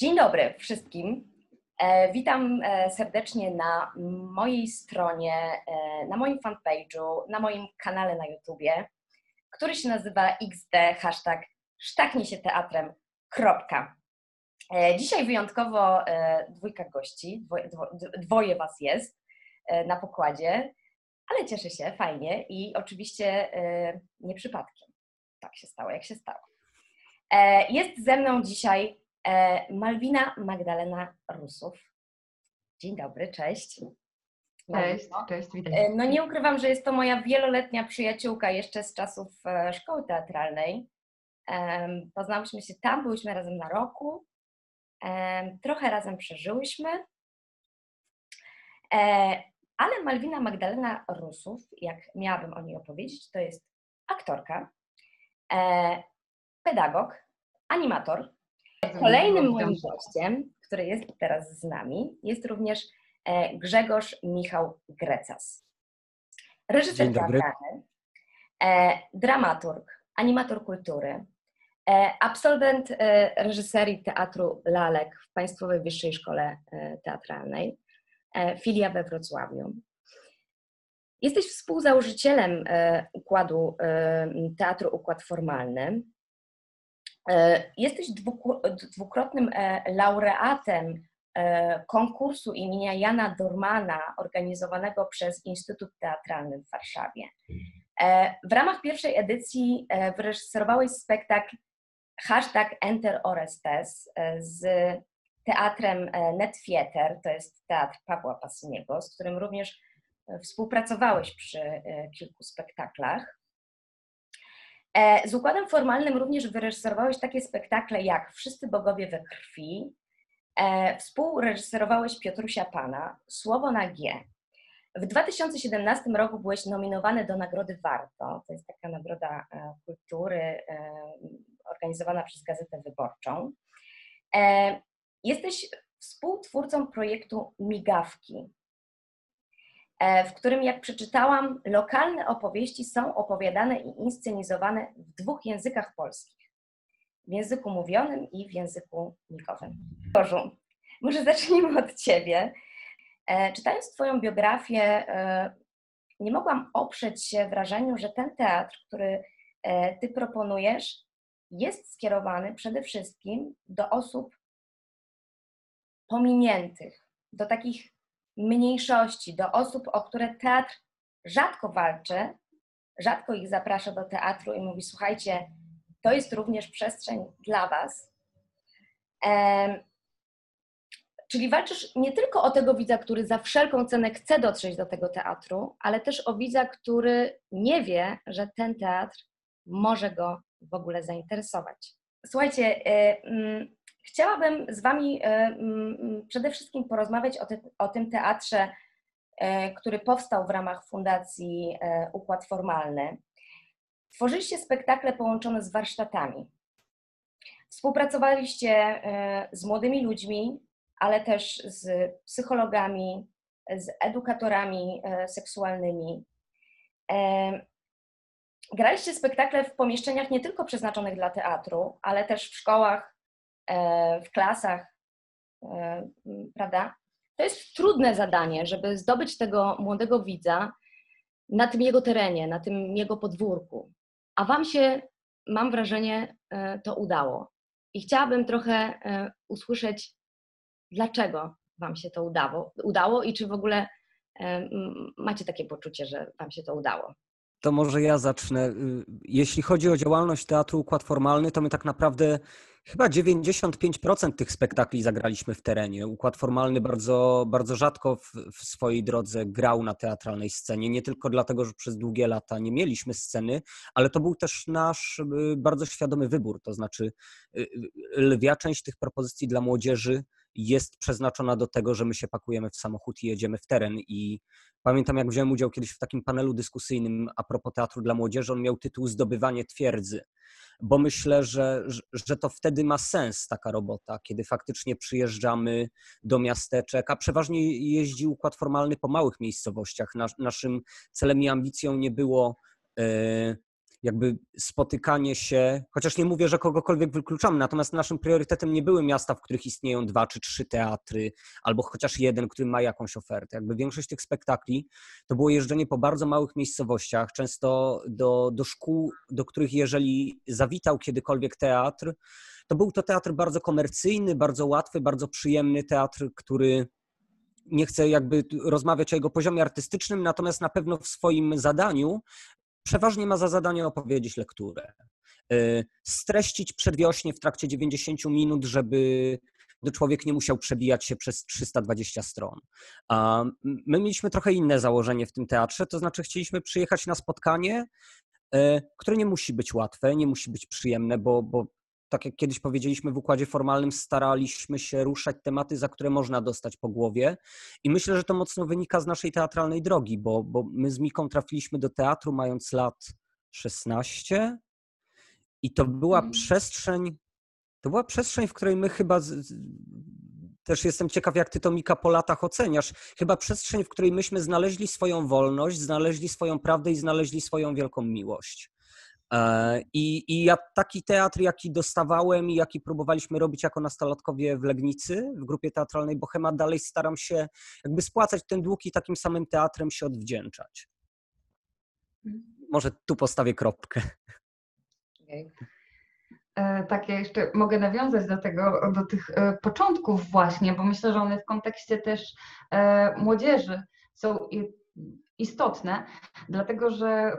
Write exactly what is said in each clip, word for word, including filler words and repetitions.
Dzień dobry wszystkim. E, witam e, serdecznie na mojej stronie, e, na moim fanpage'u, na moim kanale na YouTubie, który się nazywa iks de hashtag sztachnij się teatrem. Kropka. E, dzisiaj wyjątkowo e, dwójka gości, dwo, dwo, dwoje was jest e, na pokładzie, ale cieszę się, fajnie i oczywiście e, nie przypadkiem. Tak się stało, jak się stało. E, jest ze mną dzisiaj Malwina Magdalena Rusów. Dzień dobry, cześć. Cześć, no, cześć, witam. No nie ukrywam, że jest to moja wieloletnia przyjaciółka jeszcze z czasów szkoły teatralnej. Poznałyśmy się tam, byłyśmy razem na roku. Trochę razem przeżyłyśmy. Ale Malwina Magdalena Rusów, jak miałabym o niej opowiedzieć, to jest aktorka, pedagog, animator. Kolejnym moim gościem, który jest teraz z nami, jest również Grzegorz Michał Grecas. Reżyser teatralny, dramaturg, animator kultury, absolwent reżyserii Teatru Lalek w Państwowej Wyższej Szkole Teatralnej, filia we Wrocławiu. Jesteś współzałożycielem układu Teatru Układ Formalny. Jesteś dwukrotnym laureatem konkursu imienia Jana Dormana organizowanego przez Instytut Teatralny w Warszawie. W ramach pierwszej edycji wyreżyserowałeś spektakl hashtag Enter Orestes z teatrem Net Fieter, to jest teatr Pawła Pasiniego, z którym również współpracowałeś przy kilku spektaklach. Z układem formalnym również wyreżyserowałeś takie spektakle jak Wszyscy bogowie we krwi, współreżyserowałeś Piotrusia Pana, Słowo na G. W dwa tysiące siedemnastym roku byłeś nominowany do nagrody Warto, to jest taka nagroda kultury organizowana przez Gazetę Wyborczą. Jesteś współtwórcą projektu Migawki, w którym, jak przeczytałam, lokalne opowieści są opowiadane i inscenizowane w dwóch językach polskich. W języku mówionym i w języku migowym. Bożu, może zacznijmy od Ciebie. Czytając Twoją biografię, nie mogłam oprzeć się wrażeniu, że ten teatr, który Ty proponujesz, jest skierowany przede wszystkim do osób pominiętych, do takich mniejszości, do osób, o które teatr rzadko walczy, rzadko ich zaprasza do teatru i mówi: słuchajcie, to jest również przestrzeń dla was. E, czyli walczysz nie tylko o tego widza, który za wszelką cenę chce dotrzeć do tego teatru, ale też o widza, który nie wie, że ten teatr może go w ogóle zainteresować. Słuchajcie, y, mm, chciałabym z Wami przede wszystkim porozmawiać o, te, o tym teatrze, który powstał w ramach Fundacji Układ Formalny. Tworzyliście spektakle połączone z warsztatami. Współpracowaliście z młodymi ludźmi, ale też z psychologami, z edukatorami seksualnymi. Graliście spektakle w pomieszczeniach nie tylko przeznaczonych dla teatru, ale też w szkołach, w klasach, prawda? To jest trudne zadanie, żeby zdobyć tego młodego widza na tym jego terenie, na tym jego podwórku. A Wam się, mam wrażenie, to udało. I chciałabym trochę usłyszeć, dlaczego Wam się to udało, udało i czy w ogóle macie takie poczucie, że Wam się to udało. To może ja zacznę. Jeśli chodzi o działalność Teatru Układ Formalny, to my tak naprawdę chyba dziewięćdziesiąt pięć procent tych spektakli zagraliśmy w terenie. Układ Formalny bardzo, bardzo rzadko w, w swojej drodze grał na teatralnej scenie, nie tylko dlatego, że przez długie lata nie mieliśmy sceny, ale to był też nasz bardzo świadomy wybór, to znaczy lwia część tych propozycji dla młodzieży jest przeznaczona do tego, że my się pakujemy w samochód i jedziemy w teren. I pamiętam, jak wziąłem udział kiedyś w takim panelu dyskusyjnym a propos teatru dla młodzieży, on miał tytuł Zdobywanie twierdzy, bo myślę, że, że to wtedy ma sens taka robota, kiedy faktycznie przyjeżdżamy do miasteczek, a przeważnie jeździ Układ Formalny po małych miejscowościach. Nasz, naszym celem i ambicją nie było... Yy, jakby spotykanie się, chociaż nie mówię, że kogokolwiek wykluczamy, natomiast naszym priorytetem nie były miasta, w których istnieją dwa czy trzy teatry, albo chociaż jeden, który ma jakąś ofertę. Jakby większość tych spektakli to było jeżdżenie po bardzo małych miejscowościach, często do, do szkół, do których jeżeli zawitał kiedykolwiek teatr, to był to teatr bardzo komercyjny, bardzo łatwy, bardzo przyjemny teatr, który... Nie chcę jakby rozmawiać o jego poziomie artystycznym, natomiast na pewno w swoim zadaniu przeważnie ma za zadanie opowiedzieć lekturę. Streścić przedwiośnie w trakcie dziewięćdziesięciu minut, żeby człowiek nie musiał przebijać się przez trzysta dwadzieścia stron. A my mieliśmy trochę inne założenie w tym teatrze, to znaczy chcieliśmy przyjechać na spotkanie, które nie musi być łatwe, nie musi być przyjemne, bo, bo tak jak kiedyś powiedzieliśmy w Układzie Formalnym, staraliśmy się ruszać tematy, za które można dostać po głowie i myślę, że to mocno wynika z naszej teatralnej drogi, bo, bo my z Miką trafiliśmy do teatru mając lat szesnaście i to była przestrzeń, to była przestrzeń, w której my chyba, z, też jestem ciekaw, jak ty to, Mika, po latach oceniasz, chyba przestrzeń, w której myśmy znaleźli swoją wolność, znaleźli swoją prawdę i znaleźli swoją wielką miłość. I, I ja taki teatr, jaki dostawałem i jaki próbowaliśmy robić jako nastolatkowie w Legnicy, w grupie teatralnej Bohema, dalej staram się jakby spłacać ten dług i takim samym teatrem się odwdzięczać. Może tu postawię kropkę. Okay. Tak, ja jeszcze mogę nawiązać do tego, do tych początków właśnie, bo myślę, że one w kontekście też młodzieży są istotne, dlatego że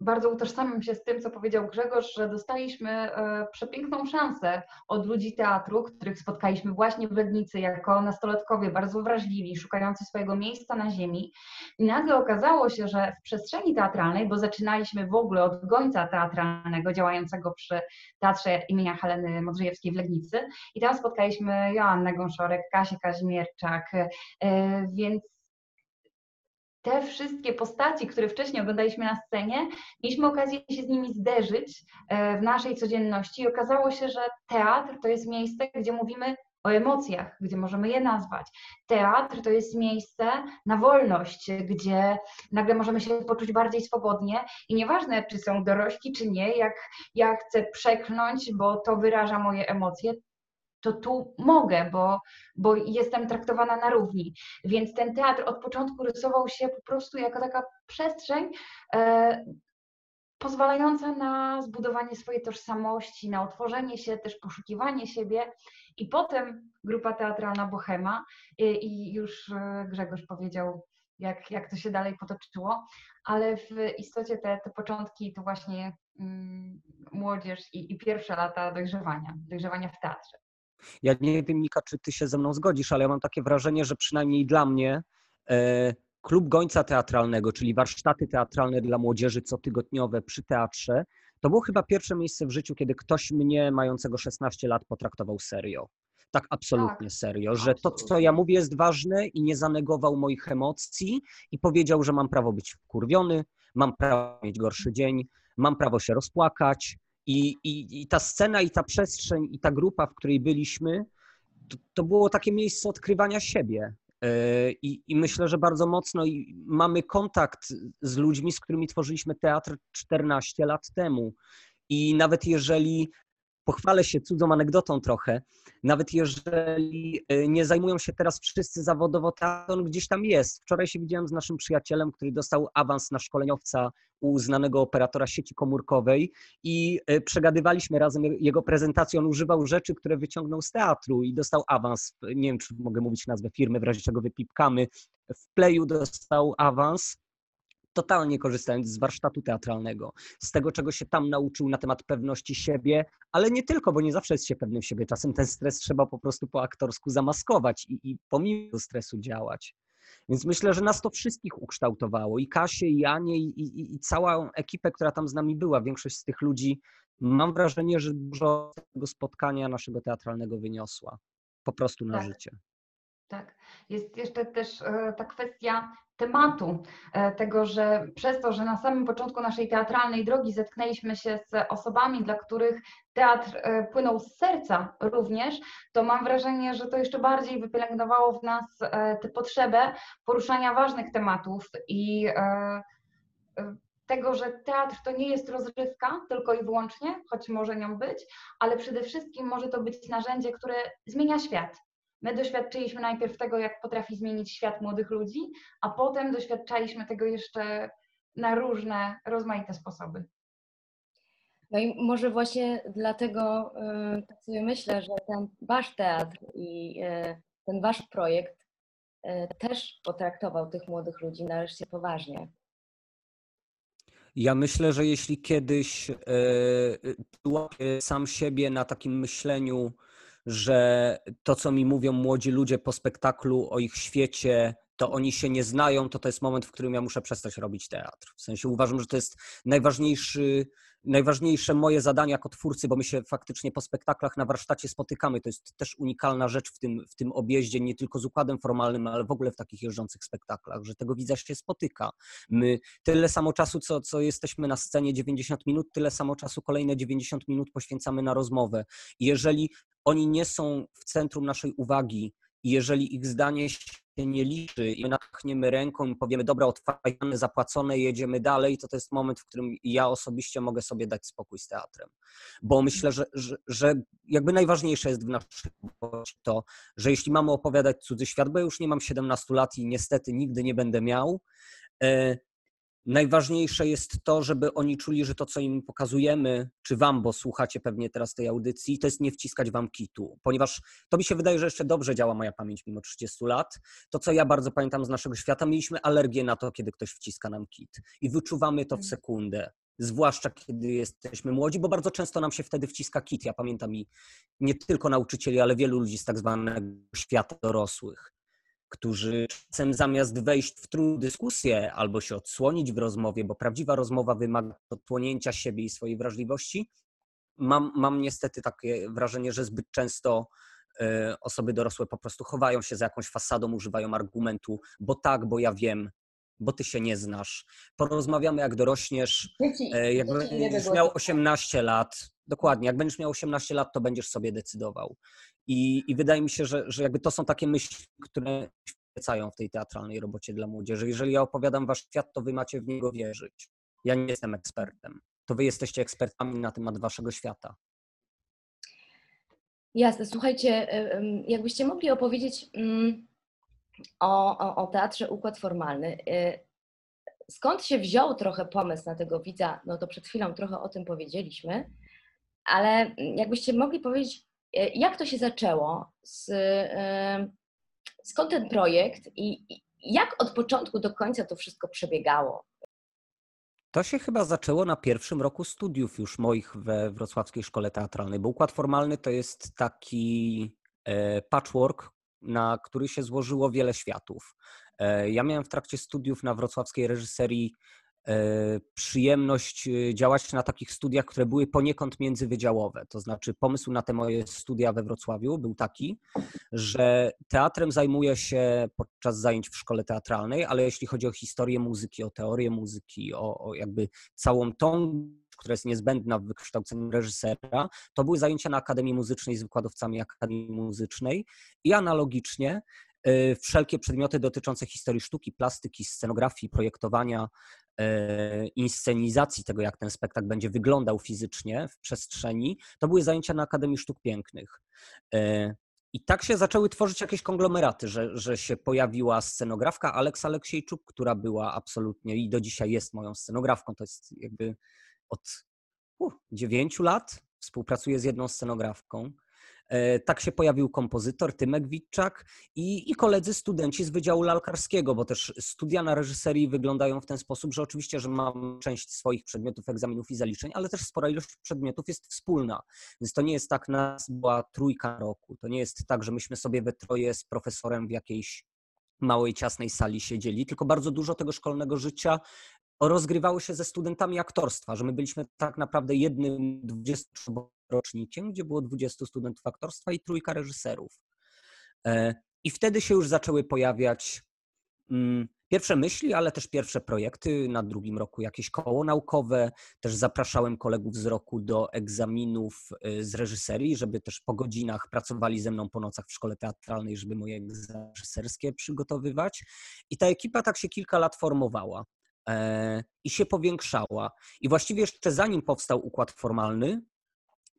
bardzo utożsamiam się z tym, co powiedział Grzegorz, że dostaliśmy przepiękną szansę od ludzi teatru, których spotkaliśmy właśnie w Legnicy jako nastolatkowie, bardzo wrażliwi, szukający swojego miejsca na ziemi. I nagle okazało się, że w przestrzeni teatralnej, bo zaczynaliśmy w ogóle od gońca teatralnego działającego przy Teatrze imienia Heleny Modrzejewskiej w Legnicy i tam spotkaliśmy Joannę Gąszorek, Kasię Kazimierczak, więc te wszystkie postaci, które wcześniej oglądaliśmy na scenie, mieliśmy okazję się z nimi zderzyć w naszej codzienności i okazało się, że teatr to jest miejsce, gdzie mówimy o emocjach, gdzie możemy je nazwać. Teatr to jest miejsce na wolność, gdzie nagle możemy się poczuć bardziej swobodnie i nieważne, czy są dorośli, czy nie, jak ja chcę przekląć, bo to wyraża moje emocje, to tu mogę, bo, bo jestem traktowana na równi. Więc ten teatr od początku rysował się po prostu jako taka przestrzeń e, pozwalająca na zbudowanie swojej tożsamości, na utworzenie się, też poszukiwanie siebie. I potem grupa teatralna Bohema i, i już Grzegorz powiedział, jak, jak to się dalej potoczyło, ale w istocie te, te początki to właśnie mm, młodzież i, i pierwsze lata dojrzewania, dojrzewania w teatrze. Ja nie wiem, Mika, czy ty się ze mną zgodzisz, ale ja mam takie wrażenie, że przynajmniej dla mnie e, klub gońca teatralnego, czyli warsztaty teatralne dla młodzieży cotygodniowe przy teatrze, to było chyba pierwsze miejsce w życiu, kiedy ktoś mnie, mającego szesnaście lat, potraktował serio. Tak absolutnie serio, że to, co ja mówię, jest ważne i nie zanegował moich emocji i powiedział, że mam prawo być wkurwiony, mam prawo mieć gorszy dzień, mam prawo się rozpłakać. I, i, I ta scena, i ta przestrzeń, i ta grupa, w której byliśmy, to, to było takie miejsce odkrywania siebie. Yy, I myślę, że bardzo mocno i mamy kontakt z ludźmi, z którymi tworzyliśmy teatr czternaście lat temu. I nawet jeżeli, pochwalę się cudzą anegdotą trochę, nawet jeżeli nie zajmują się teraz wszyscy zawodowo teatrem, on gdzieś tam jest. Wczoraj się widziałem z naszym przyjacielem, który dostał awans na szkoleniowca u znanego operatora sieci komórkowej i przegadywaliśmy razem jego prezentację. On używał rzeczy, które wyciągnął z teatru i dostał awans. Nie wiem, czy mogę mówić nazwę firmy, w razie czego wypipkamy. W Playu dostał awans, totalnie korzystając z warsztatu teatralnego, z tego, czego się tam nauczył na temat pewności siebie, ale nie tylko, bo nie zawsze jest się pewnym siebie. Czasem ten stres trzeba po prostu po aktorsku zamaskować i, i pomimo stresu działać. Więc myślę, że nas to wszystkich ukształtowało. I Kasię, i Anię, i, i, i całą ekipę, która tam z nami była. Większość z tych ludzi, mam wrażenie, że dużo z tego spotkania naszego teatralnego wyniosła. Po prostu na tak. życie. Tak. Jest jeszcze też ta kwestia tematu, tego, że przez to, że na samym początku naszej teatralnej drogi zetknęliśmy się z osobami, dla których teatr płynął z serca również, to mam wrażenie, że to jeszcze bardziej wypielęgnowało w nas tę potrzebę poruszania ważnych tematów i tego, że teatr to nie jest rozrywka tylko i wyłącznie, choć może nią być, ale przede wszystkim może to być narzędzie, które zmienia świat. My doświadczyliśmy najpierw tego, jak potrafi zmienić świat młodych ludzi, a potem doświadczaliśmy tego jeszcze na różne, rozmaite sposoby. No i może właśnie dlatego yy, tak sobie myślę, że ten wasz teatr i yy, ten wasz projekt yy, też potraktował tych młodych ludzi nareszcie poważnie. Ja myślę, że jeśli kiedyś yy, sam siebie na takim myśleniu, że to, co mi mówią młodzi ludzie po spektaklu o ich świecie, to oni się nie znają, to to jest moment, w którym ja muszę przestać robić teatr. W sensie uważam, że to jest najważniejszy, najważniejsze moje zadanie jako twórcy, bo my się faktycznie po spektaklach na warsztacie spotykamy. To jest też unikalna rzecz w tym, w tym objeździe, nie tylko z układem formalnym, ale w ogóle w takich jeżdżących spektaklach, że tego widza się spotyka. My tyle samo czasu, co, co jesteśmy na scenie dziewięćdziesiąt minut, tyle samo czasu kolejne dziewięćdziesiąt minut poświęcamy na rozmowę. I jeżeli oni nie są w centrum naszej uwagi, jeżeli ich zdanie się nie liczy i my natchniemy ręką i powiemy, dobra, otwarte, zapłacone, jedziemy dalej, to to jest moment, w którym ja osobiście mogę sobie dać spokój z teatrem. Bo myślę, że, że, że jakby najważniejsze jest w naszym to, że jeśli mamy opowiadać cudzy świat, bo ja już nie mam siedemnastu lat i niestety nigdy nie będę miał, e, najważniejsze jest to, żeby oni czuli, że to, co im pokazujemy, czy wam, bo słuchacie pewnie teraz tej audycji, to jest nie wciskać wam kitu, ponieważ to mi się wydaje, że jeszcze dobrze działa moja pamięć mimo trzydziestu lat. To, co ja bardzo pamiętam z naszego świata, mieliśmy alergię na to, kiedy ktoś wciska nam kit i wyczuwamy to w sekundę, zwłaszcza kiedy jesteśmy młodzi, bo bardzo często nam się wtedy wciska kit. Ja pamiętam i nie tylko nauczycieli, ale wielu ludzi z tak zwanego świata dorosłych, którzy czasem zamiast wejść w trudną dyskusję albo się odsłonić w rozmowie, bo prawdziwa rozmowa wymaga odsłonięcia siebie i swojej wrażliwości, mam, mam niestety takie wrażenie, że zbyt często y, osoby dorosłe po prostu chowają się za jakąś fasadą, używają argumentu, bo tak, bo ja wiem, bo ty się nie znasz. Porozmawiamy, jak dorośniesz, y, jak będziesz miał osiemnaście lat, dokładnie, jak będziesz miał osiemnaście lat, to będziesz sobie decydował. I, I wydaje mi się, że, że jakby to są takie myśli, które świecają w tej teatralnej robocie dla młodzieży. Jeżeli ja opowiadam wasz świat, to wy macie w niego wierzyć. Ja nie jestem ekspertem. To wy jesteście ekspertami na temat waszego świata. Jasne. Słuchajcie, jakbyście mogli opowiedzieć o, o, o teatrze Układ Formalny. Skąd się wziął trochę pomysł na tego widza? No to przed chwilą trochę o tym powiedzieliśmy, ale jakbyście mogli powiedzieć, jak to się zaczęło, z, skąd ten projekt i jak od początku do końca to wszystko przebiegało? To się chyba zaczęło na pierwszym roku studiów już moich we Wrocławskiej Szkole Teatralnej, bo Układ Formalny to jest taki patchwork, na który się złożyło wiele światów. Ja miałem w trakcie studiów na wrocławskiej reżyserii przyjemność działać na takich studiach, które były poniekąd międzywydziałowe. To znaczy pomysł na te moje studia we Wrocławiu był taki, że teatrem zajmuję się podczas zajęć w szkole teatralnej, ale jeśli chodzi o historię muzyki, o teorię muzyki, o, o jakby całą tą, która jest niezbędna w wykształceniu reżysera, to były zajęcia na Akademii Muzycznej z wykładowcami Akademii Muzycznej i analogicznie wszelkie przedmioty dotyczące historii sztuki, plastyki, scenografii, projektowania, inscenizacji tego, jak ten spektakl będzie wyglądał fizycznie w przestrzeni, to były zajęcia na Akademii Sztuk Pięknych. I tak się zaczęły tworzyć jakieś konglomeraty, że, że się pojawiła scenografka Aleks Aleksiejczuk, która była absolutnie i do dzisiaj jest moją scenografką. To jest jakby od uh, dziewięciu lat współpracuję z jedną scenografką. Tak się pojawił kompozytor Tymek Witczak i, i koledzy studenci z Wydziału Lalkarskiego, bo też studia na reżyserii wyglądają w ten sposób, że oczywiście, że mam część swoich przedmiotów, egzaminów i zaliczeń, ale też spora ilość przedmiotów jest wspólna. Więc to nie jest tak, nas była trójka roku, to nie jest tak, że myśmy sobie we troje z profesorem w jakiejś małej, ciasnej sali siedzieli, tylko bardzo dużo tego szkolnego życia rozgrywało się ze studentami aktorstwa, że my byliśmy tak naprawdę jednym dwudziestoczterorocznikiem, gdzie było dwudziestu studentów aktorstwa i trójka reżyserów. I wtedy się już zaczęły pojawiać pierwsze myśli, ale też pierwsze projekty. Na drugim roku jakieś koło naukowe. Też zapraszałem kolegów z roku do egzaminów z reżyserii, żeby też po godzinach pracowali ze mną po nocach w szkole teatralnej, żeby moje egzaminy reżyserskie przygotowywać. I ta ekipa tak się kilka lat formowała. i się powiększała. I właściwie jeszcze zanim powstał układ formalny,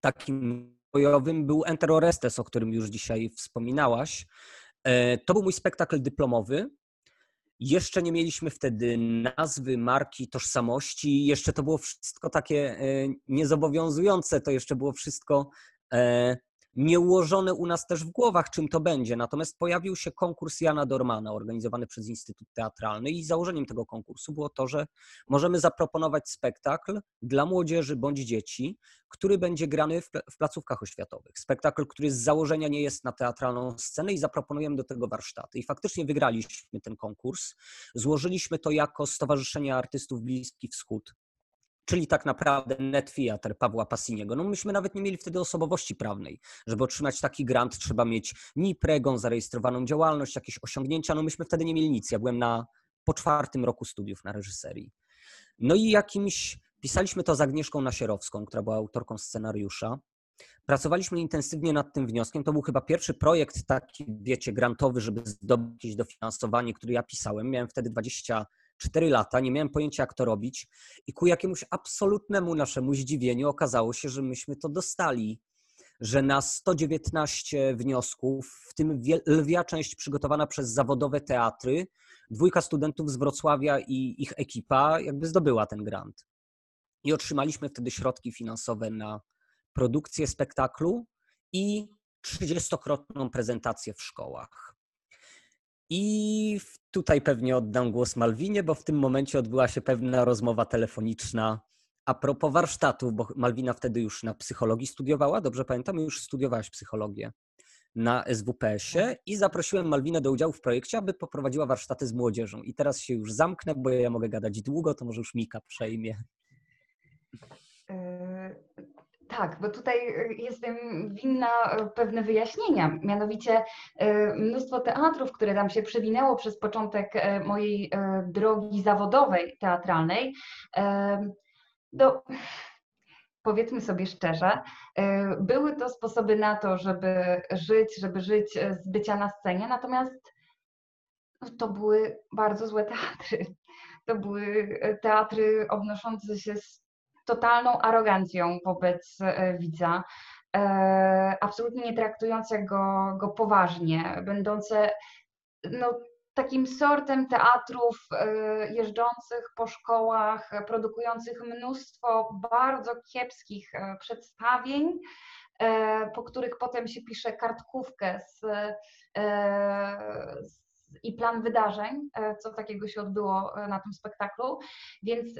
takim bojowym był Enter Orestes, o którym już dzisiaj wspominałaś. To był mój spektakl dyplomowy. Jeszcze nie mieliśmy wtedy nazwy, marki, tożsamości. Jeszcze to było wszystko takie niezobowiązujące. To jeszcze było wszystko nieułożone u nas też w głowach, czym to będzie. Natomiast pojawił się konkurs Jana Dormana, organizowany przez Instytut Teatralny, i założeniem tego konkursu było to, że możemy zaproponować spektakl dla młodzieży bądź dzieci, który będzie grany w placówkach oświatowych. Spektakl, który z założenia nie jest na teatralną scenę, i zaproponujemy do tego warsztaty. I faktycznie wygraliśmy ten konkurs. Złożyliśmy to jako Stowarzyszenie Artystów Bliski Wschód, czyli tak naprawdę Net Fieter Pawła Pasiniego. No myśmy nawet nie mieli wtedy osobowości prawnej. Żeby otrzymać taki grant, trzeba mieć niprę, zarejestrowaną działalność, jakieś osiągnięcia. No myśmy wtedy nie mieli nic. Ja byłem na, po czwartym roku studiów na reżyserii. No i jakimś... Pisaliśmy to z Agnieszką Nasierowską, która była autorką scenariusza. Pracowaliśmy intensywnie nad tym wnioskiem. To był chyba pierwszy projekt taki, wiecie, grantowy, żeby zdobyć jakieś dofinansowanie, który ja pisałem. Miałem wtedy dwadzieścia cztery lata, nie miałem pojęcia, jak to robić, i ku jakiemuś absolutnemu naszemu zdziwieniu okazało się, że myśmy to dostali, że na sto dziewiętnaście wniosków, w tym lwia część przygotowana przez zawodowe teatry, dwójka studentów z Wrocławia i ich ekipa jakby zdobyła ten grant. I otrzymaliśmy wtedy środki finansowe na produkcję spektaklu i trzydziestokrotną prezentację w szkołach. I tutaj pewnie oddam głos Malwinie, bo w tym momencie odbyła się pewna rozmowa telefoniczna a propos warsztatów, bo Malwina wtedy już na psychologii studiowała, dobrze pamiętam, już studiowałaś psychologię na S W P S ie, i zaprosiłem Malwinę do udziału w projekcie, aby poprowadziła warsztaty z młodzieżą. I teraz się już zamknę, bo ja mogę gadać długo, to może już Mika przejmie. Tak, bo tutaj jestem winna pewne wyjaśnienia, mianowicie mnóstwo teatrów, które tam się przewinęło przez początek mojej drogi zawodowej teatralnej, do, powiedzmy sobie szczerze, były to sposoby na to, żeby żyć, żeby żyć z bycia na scenie, natomiast to były bardzo złe teatry. To były teatry obnoszące się z totalną arogancją wobec widza, absolutnie nie traktujące go, go poważnie, będące no, takim sortem teatrów jeżdżących po szkołach, produkujących mnóstwo bardzo kiepskich przedstawień, po których potem się pisze kartkówkę z, z i plan wydarzeń, co takiego się odbyło na tym spektaklu, więc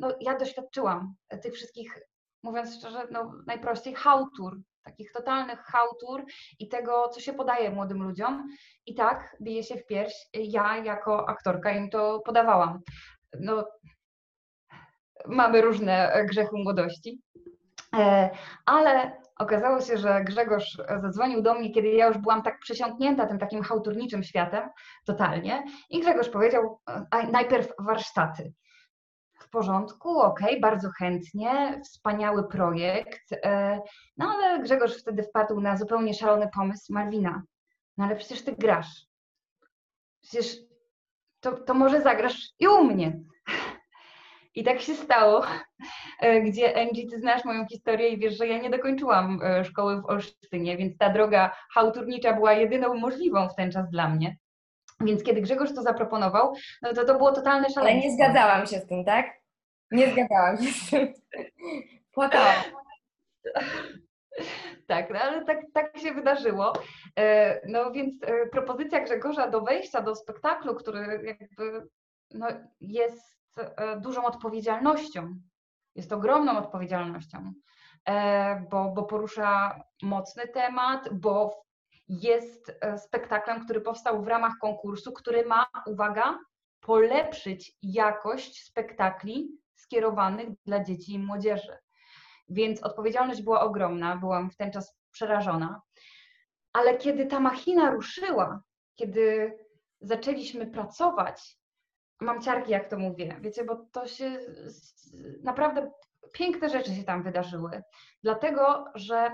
no, ja doświadczyłam tych wszystkich, mówiąc szczerze, no, najprościej chałtur, takich totalnych chałtur i tego, co się podaje młodym ludziom, i tak bije się w pierś, ja jako aktorka im to podawałam. No, mamy różne grzechy młodości, ale okazało się, że Grzegorz zadzwonił do mnie, kiedy ja już byłam tak przesiąknięta tym takim chałturniczym światem, totalnie, i Grzegorz powiedział najpierw warsztaty. W porządku, okej, okay, bardzo chętnie, wspaniały projekt, no ale Grzegorz wtedy wpadł na zupełnie szalony pomysł: Malwina, no ale przecież ty grasz, przecież to, to może zagrasz i u mnie. I tak się stało, gdzie Angie, ty znasz moją historię i wiesz, że ja nie dokończyłam szkoły w Olsztynie, więc ta droga chałturnicza była jedyną możliwą w ten czas dla mnie. Więc kiedy Grzegorz to zaproponował, no to to było totalne szaleństwo. Ale nie zgadzałam się z tym, tak? Nie zgadzałam się z tym. Płakałam. Tak, no ale tak, tak się wydarzyło. No więc propozycja Grzegorza do wejścia do spektaklu, który jakby no, jest dużą odpowiedzialnością, jest ogromną odpowiedzialnością, bo, bo porusza mocny temat, bo jest spektaklem, który powstał w ramach konkursu, który ma, uwaga, polepszyć jakość spektakli skierowanych dla dzieci i młodzieży. Więc odpowiedzialność była ogromna, byłam w ten czas przerażona, ale kiedy ta machina ruszyła, kiedy zaczęliśmy pracować, mam ciarki, jak to mówię, wiecie, bo to się naprawdę piękne rzeczy się tam wydarzyły, dlatego że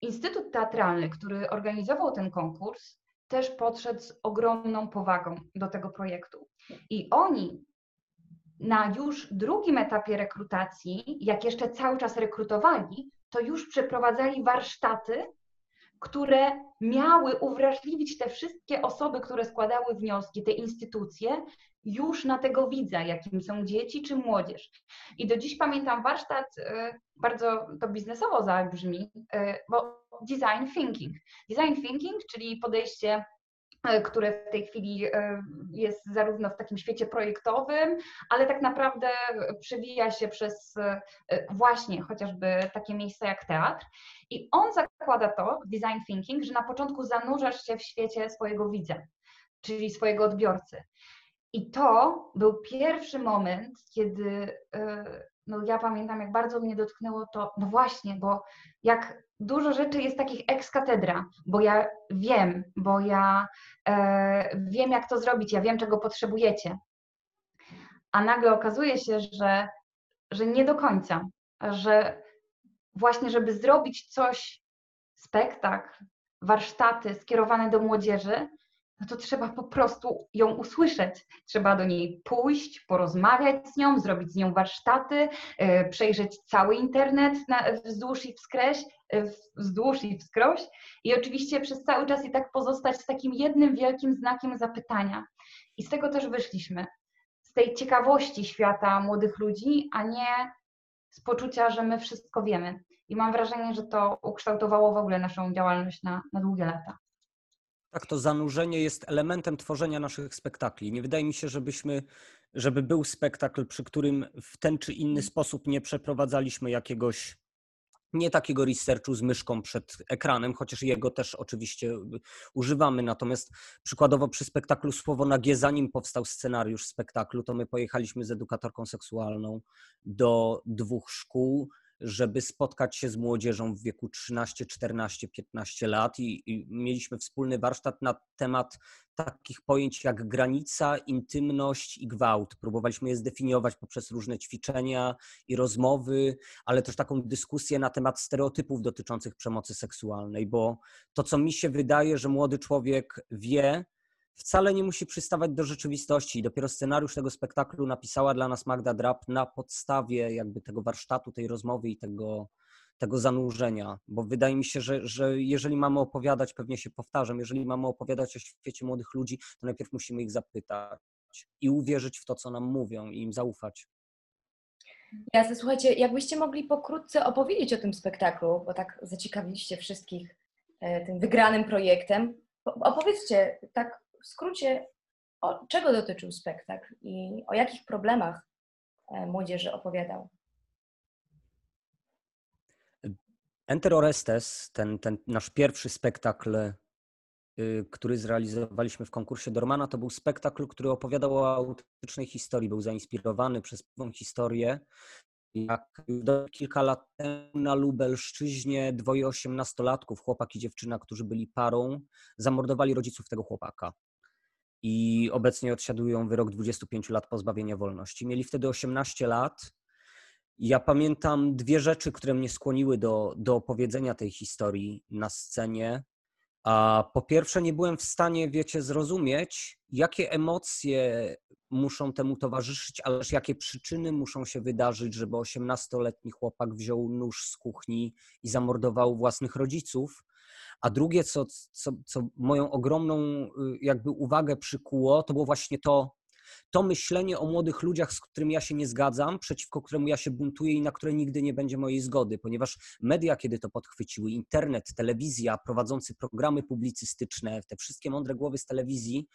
Instytut Teatralny, który organizował ten konkurs, też podszedł z ogromną powagą do tego projektu i oni na już drugim etapie rekrutacji, jak jeszcze cały czas rekrutowali, to już przeprowadzali warsztaty, które miały uwrażliwić te wszystkie osoby, które składały wnioski, te instytucje, już na tego widza, jakim są dzieci czy młodzież. I do dziś pamiętam warsztat, bardzo to biznesowo zabrzmi, bo design thinking. Design thinking, czyli podejście, które w tej chwili jest zarówno w takim świecie projektowym, ale tak naprawdę przewija się przez właśnie chociażby takie miejsca jak teatr. I on zakłada to, design thinking, że na początku zanurzasz się w świecie swojego widza, czyli swojego odbiorcy. I to był pierwszy moment, kiedy no ja pamiętam, jak bardzo mnie dotknęło to, no właśnie, bo jak dużo rzeczy jest takich ex cathedra, bo ja wiem, bo ja e, wiem, jak to zrobić, ja wiem, czego potrzebujecie. A nagle okazuje się, że, że nie do końca, że właśnie, żeby zrobić coś, spektakl, warsztaty skierowane do młodzieży, no to trzeba po prostu ją usłyszeć. Trzeba do niej pójść, porozmawiać z nią, zrobić z nią warsztaty, yy, przejrzeć cały internet na, wzdłuż i wskreś, yy, wzdłuż i wskroś i oczywiście przez cały czas i tak pozostać z takim jednym wielkim znakiem zapytania. I z tego też wyszliśmy. Z tej ciekawości świata młodych ludzi, a nie z poczucia, że my wszystko wiemy. I mam wrażenie, że to ukształtowało w ogóle naszą działalność na, na długie lata. Tak, to zanurzenie jest elementem tworzenia naszych spektakli. Nie wydaje mi się, żebyśmy, żeby był spektakl, przy którym w ten czy inny sposób nie przeprowadzaliśmy jakiegoś, nie takiego researchu z myszką przed ekranem, chociaż jego też oczywiście używamy. Natomiast przykładowo przy spektaklu Słowo na G, zanim powstał scenariusz spektaklu, to my pojechaliśmy z edukatorką seksualną do dwóch szkół, żeby spotkać się z młodzieżą w wieku trzynaście, czternaście, piętnaście lat i, i mieliśmy wspólny warsztat na temat takich pojęć jak granica, intymność i gwałt. Próbowaliśmy je zdefiniować poprzez różne ćwiczenia i rozmowy, ale też taką dyskusję na temat stereotypów dotyczących przemocy seksualnej, bo to, co mi się wydaje, że młody człowiek wie, wcale nie musi przystawać do rzeczywistości. Dopiero scenariusz tego spektaklu napisała dla nas Magda Drab na podstawie jakby tego warsztatu, tej rozmowy i tego, tego zanurzenia. Bo wydaje mi się, że, że jeżeli mamy opowiadać, pewnie się powtarzam, jeżeli mamy opowiadać o świecie młodych ludzi, to najpierw musimy ich zapytać i uwierzyć w to, co nam mówią i im zaufać. Jasne, słuchajcie, jakbyście mogli pokrótce opowiedzieć o tym spektaklu, bo tak zaciekawiliście wszystkich tym wygranym projektem. Opowiedzcie tak w skrócie, o czego dotyczył spektakl i o jakich problemach młodzieży opowiadał? Enter Orestes, ten, ten nasz pierwszy spektakl, który zrealizowaliśmy w konkursie Dormana, to był spektakl, który opowiadał o autentycznej historii, był zainspirowany przez tą historię. Jak kilka lat temu na Lubelszczyźnie dwoje osiemnastolatków, chłopak i dziewczyna, którzy byli parą, zamordowali rodziców tego chłopaka. I obecnie odsiadują wyrok dwudziestu pięciu lat pozbawienia wolności. Mieli wtedy osiemnaście lat. Ja pamiętam dwie rzeczy, które mnie skłoniły do, do opowiedzenia tej historii na scenie. A po pierwsze, nie byłem w stanie, wiecie, zrozumieć, jakie emocje muszą temu towarzyszyć, ale też jakie przyczyny muszą się wydarzyć, żeby osiemnastoletni chłopak wziął nóż z kuchni i zamordował własnych rodziców. A drugie, co, co, co moją ogromną jakby uwagę przykuło, to było właśnie to, to myślenie o młodych ludziach, z którym ja się nie zgadzam, przeciwko któremu ja się buntuję i na które nigdy nie będzie mojej zgody, ponieważ media, kiedy to podchwyciły, internet, telewizja, prowadzący programy publicystyczne, te wszystkie mądre głowy z telewizji,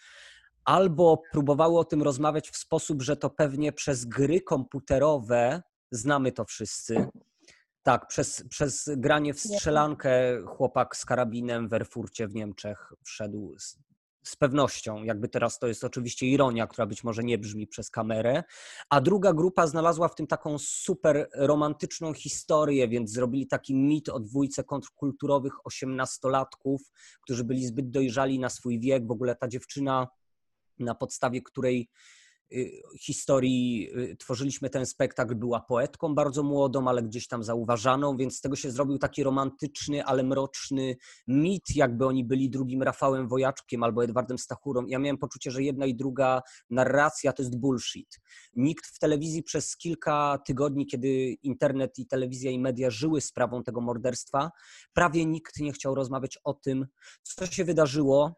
albo próbowały o tym rozmawiać w sposób, że to pewnie przez gry komputerowe, znamy to wszyscy, tak, przez, przez granie w strzelankę chłopak z karabinem w Erfurcie w Niemczech wszedł z, z pewnością, jakby teraz to jest oczywiście ironia, która być może nie brzmi przez kamerę, a druga grupa znalazła w tym taką super romantyczną historię, więc zrobili taki mit o dwójce kontrkulturowych osiemnastolatków, którzy byli zbyt dojrzali na swój wiek, w ogóle ta dziewczyna, na podstawie której historii tworzyliśmy ten spektakl, była poetką bardzo młodą, ale gdzieś tam zauważaną, więc z tego się zrobił taki romantyczny, ale mroczny mit, jakby oni byli drugim Rafałem Wojaczkiem albo Edwardem Stachurą. Ja miałem poczucie, że jedna i druga narracja to jest bullshit. Nikt w telewizji przez kilka tygodni, kiedy internet i telewizja i media żyły sprawą tego morderstwa, prawie nikt nie chciał rozmawiać o tym, co się wydarzyło,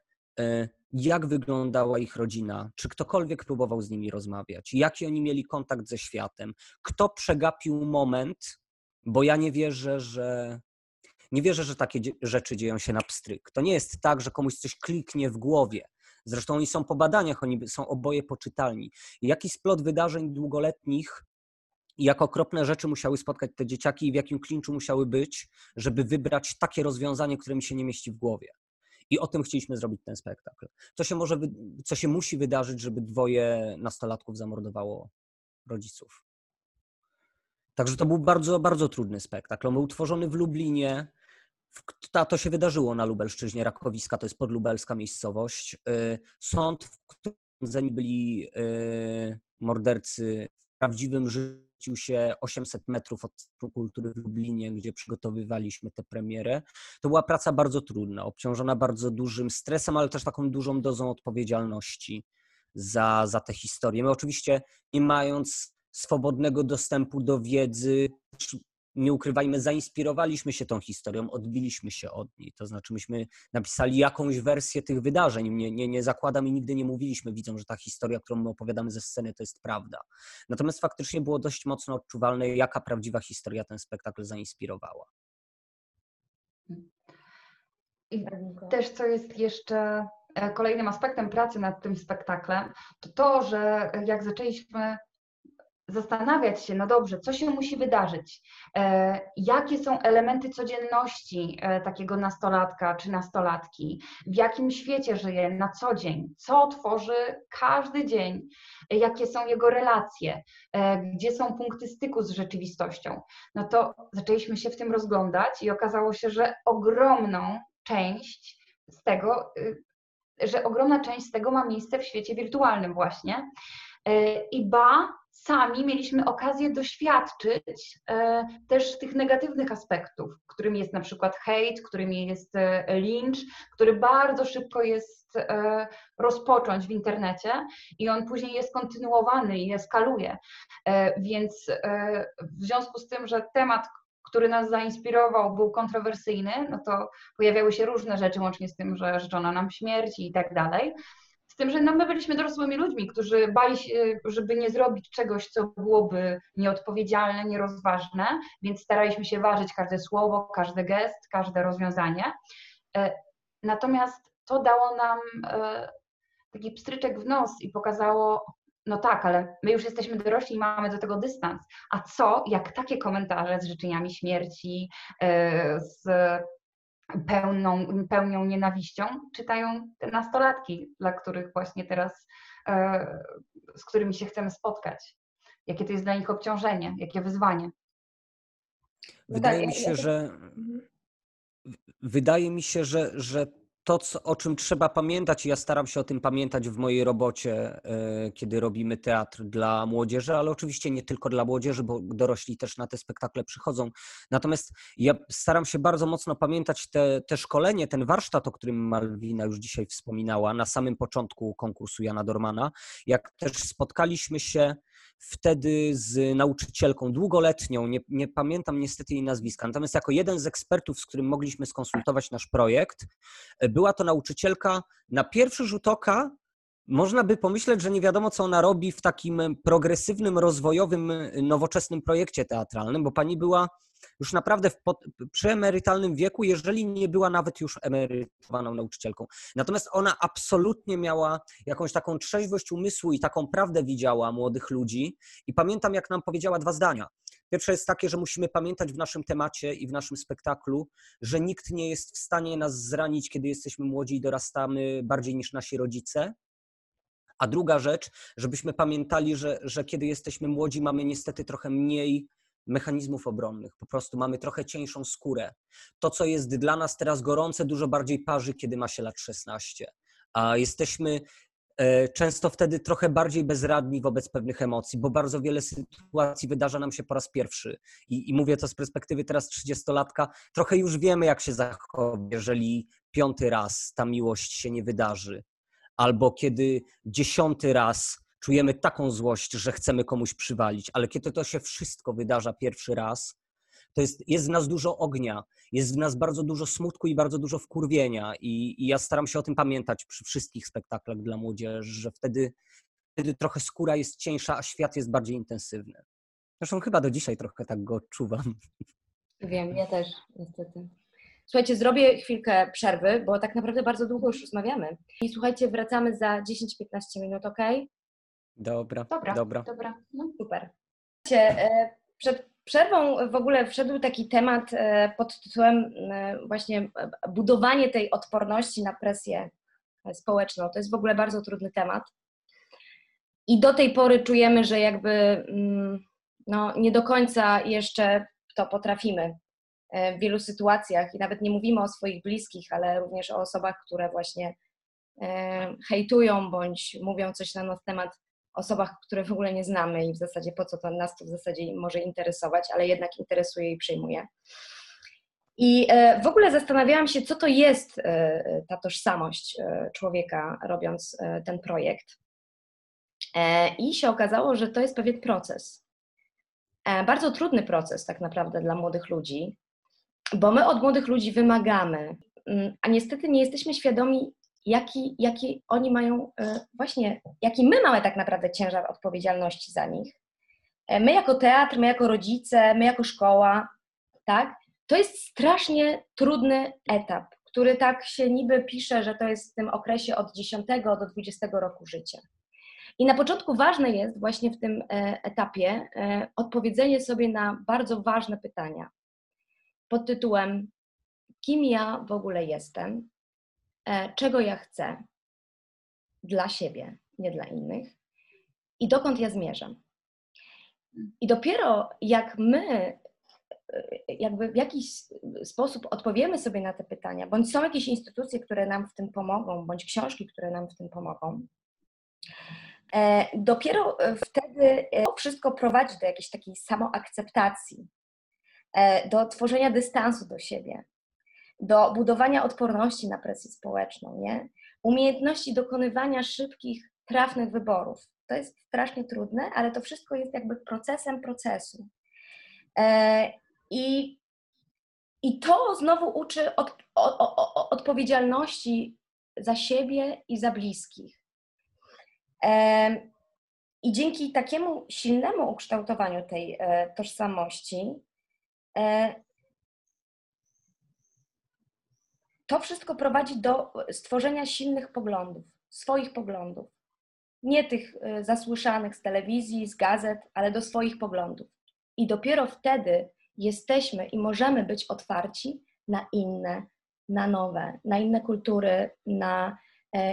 jak wyglądała ich rodzina, czy ktokolwiek próbował z nimi rozmawiać, jaki oni mieli kontakt ze światem, kto przegapił moment, bo ja nie wierzę, że nie wierzę, że takie rzeczy dzieją się na pstryk. To nie jest tak, że komuś coś kliknie w głowie. Zresztą oni są po badaniach, oni są oboje poczytalni. Jaki splot wydarzeń długoletnich i jak okropne rzeczy musiały spotkać te dzieciaki i w jakim klinczu musiały być, żeby wybrać takie rozwiązanie, które mi się nie mieści w głowie. I o tym chcieliśmy zrobić ten spektakl. Co się może, co się musi wydarzyć, żeby dwoje nastolatków zamordowało rodziców. Także to był bardzo, bardzo trudny spektakl. On był tworzony w Lublinie. To się wydarzyło na Lubelszczyźnie. Rakowiska to jest podlubelska miejscowość. Sąd, w którym sądzeni byli mordercy, w prawdziwym życiu się osiemset metrów od Centrum Kultury w Lublinie, gdzie przygotowywaliśmy tę premierę. To była praca bardzo trudna, obciążona bardzo dużym stresem, ale też taką dużą dozą odpowiedzialności za, za tę historię. My oczywiście, nie mając swobodnego dostępu do wiedzy, nie ukrywajmy, zainspirowaliśmy się tą historią, odbiliśmy się od niej. To znaczy myśmy napisali jakąś wersję tych wydarzeń. Nie, nie, nie zakładam i nigdy nie mówiliśmy widzom, że ta historia, którą my opowiadamy ze sceny, to jest prawda. Natomiast faktycznie było dość mocno odczuwalne, jaka prawdziwa historia ten spektakl zainspirowała. I też co jest jeszcze kolejnym aspektem pracy nad tym spektaklem, to to, że jak zaczęliśmy zastanawiać się, no dobrze, co się musi wydarzyć, e, jakie są elementy codzienności e, takiego nastolatka czy nastolatki, w jakim świecie żyje na co dzień, co tworzy każdy dzień, e, jakie są jego relacje, e, gdzie są punkty styku z rzeczywistością. No to zaczęliśmy się w tym rozglądać i okazało się, że ogromną część z tego, e, że ogromna część z tego ma miejsce w świecie wirtualnym właśnie. E, i ba, sami mieliśmy okazję doświadczyć e, też tych negatywnych aspektów, którym jest na przykład hejt, którym jest e, lincz, który bardzo szybko jest e, rozpocząć w internecie i on później jest kontynuowany i eskaluje. E, więc e, w związku z tym, że temat, który nas zainspirował, był kontrowersyjny, no to pojawiały się różne rzeczy, łącznie z tym, że życzono nam śmierci i tak dalej. Z tym, że no my byliśmy dorosłymi ludźmi, którzy bali się, żeby nie zrobić czegoś, co byłoby nieodpowiedzialne, nierozważne, więc staraliśmy się ważyć każde słowo, każdy gest, każde rozwiązanie. Natomiast to dało nam taki pstryczek w nos i pokazało, no tak, ale my już jesteśmy dorośli i mamy do tego dystans. A co, jak takie komentarze z życzeniami śmierci, z pełną, pełnią nienawiścią czytają te nastolatki, dla których właśnie teraz, e, z którymi się chcemy spotkać. Jakie to jest dla nich obciążenie, jakie wyzwanie. Wydaje mi się, że wydaje mi się, że, że to, co, o czym trzeba pamiętać, i ja staram się o tym pamiętać w mojej robocie, kiedy robimy teatr dla młodzieży, ale oczywiście nie tylko dla młodzieży, bo dorośli też na te spektakle przychodzą. Natomiast ja staram się bardzo mocno pamiętać te, te szkolenie, ten warsztat, o którym Malwina już dzisiaj wspominała, na samym początku konkursu Jana Dormana, jak też spotkaliśmy się wtedy z nauczycielką długoletnią, nie, nie pamiętam niestety jej nazwiska, natomiast jako jeden z ekspertów, z którym mogliśmy skonsultować nasz projekt, była to nauczycielka, na pierwszy rzut oka można by pomyśleć, że nie wiadomo, co ona robi w takim progresywnym, rozwojowym, nowoczesnym projekcie teatralnym, bo pani była już naprawdę w pod, przy emerytalnym wieku, jeżeli nie była nawet już emerytowaną nauczycielką. Natomiast ona absolutnie miała jakąś taką trzeźwość umysłu i taką prawdę widziała młodych ludzi. I pamiętam, jak nam powiedziała dwa zdania. Pierwsze jest takie, że musimy pamiętać w naszym temacie i w naszym spektaklu, że nikt nie jest w stanie nas zranić, kiedy jesteśmy młodzi i dorastamy bardziej niż nasi rodzice. A druga rzecz, żebyśmy pamiętali, że, że kiedy jesteśmy młodzi, mamy niestety trochę mniej mechanizmów obronnych. Po prostu mamy trochę cieńszą skórę. To, co jest dla nas teraz gorące, dużo bardziej parzy, kiedy ma się lat szesnaście. A jesteśmy często wtedy trochę bardziej bezradni wobec pewnych emocji, bo bardzo wiele sytuacji wydarza nam się po raz pierwszy. I, i mówię to z perspektywy teraz trzydziestolatka, trochę już wiemy, jak się zachowa, jeżeli piąty raz ta miłość się nie wydarzy, albo kiedy dziesiąty raz czujemy taką złość, że chcemy komuś przywalić, ale kiedy to się wszystko wydarza pierwszy raz, to jest, jest w nas dużo ognia, jest w nas bardzo dużo smutku i bardzo dużo wkurwienia. I, i ja staram się o tym pamiętać przy wszystkich spektaklach dla młodzieży, że wtedy, wtedy trochę skóra jest cieńsza, a świat jest bardziej intensywny. Zresztą chyba do dzisiaj trochę tak go odczuwam. Wiem, ja też niestety. Słuchajcie, zrobię chwilkę przerwy, bo tak naprawdę bardzo długo już rozmawiamy. I słuchajcie, wracamy za dziesięć do piętnastu minut, ok? Dobra, dobra. Dobra, dobra. No super. Słuchajcie, przed przerwą w ogóle wszedł taki temat pod tytułem właśnie budowanie tej odporności na presję społeczną. To jest w ogóle bardzo trudny temat. I do tej pory czujemy, że jakby no, nie do końca jeszcze to potrafimy w wielu sytuacjach i nawet nie mówimy o swoich bliskich, ale również o osobach, które właśnie hejtują bądź mówią coś na nasz temat, osobach, które w ogóle nie znamy i w zasadzie po co to nas to w zasadzie może interesować, ale jednak interesuje i przejmuje. I w ogóle zastanawiałam się, co to jest ta tożsamość człowieka, robiąc ten projekt. I się okazało, że to jest pewien proces. Bardzo trudny proces tak naprawdę dla młodych ludzi, bo my od młodych ludzi wymagamy, a niestety nie jesteśmy świadomi, Jaki, jaki oni mają, właśnie, jaki my mamy tak naprawdę ciężar odpowiedzialności za nich. My jako teatr, my jako rodzice, my jako szkoła, tak? To jest strasznie trudny etap, który tak się niby pisze, że to jest w tym okresie od dziesiątego do dwudziestego roku życia. I na początku ważne jest właśnie w tym etapie odpowiedzenie sobie na bardzo ważne pytania pod tytułem: kim ja w ogóle jestem? Czego ja chcę dla siebie, nie dla innych, i dokąd ja zmierzam. I dopiero jak my jakby w jakiś sposób odpowiemy sobie na te pytania, bądź są jakieś instytucje, które nam w tym pomogą, bądź książki, które nam w tym pomogą, dopiero wtedy to wszystko prowadzi do jakiejś takiej samoakceptacji, do tworzenia dystansu do siebie, do budowania odporności na presję społeczną, nie? Umiejętności dokonywania szybkich, trafnych wyborów. To jest strasznie trudne, ale to wszystko jest jakby procesem procesu. E, i, I to znowu uczy od, o, o, o odpowiedzialności za siebie i za bliskich. E, I dzięki takiemu silnemu ukształtowaniu tej e, tożsamości e, to wszystko prowadzi do stworzenia silnych poglądów, swoich poglądów. Nie tych zasłyszanych z telewizji, z gazet, ale do swoich poglądów. I dopiero wtedy jesteśmy i możemy być otwarci na inne, na nowe, na inne kultury, na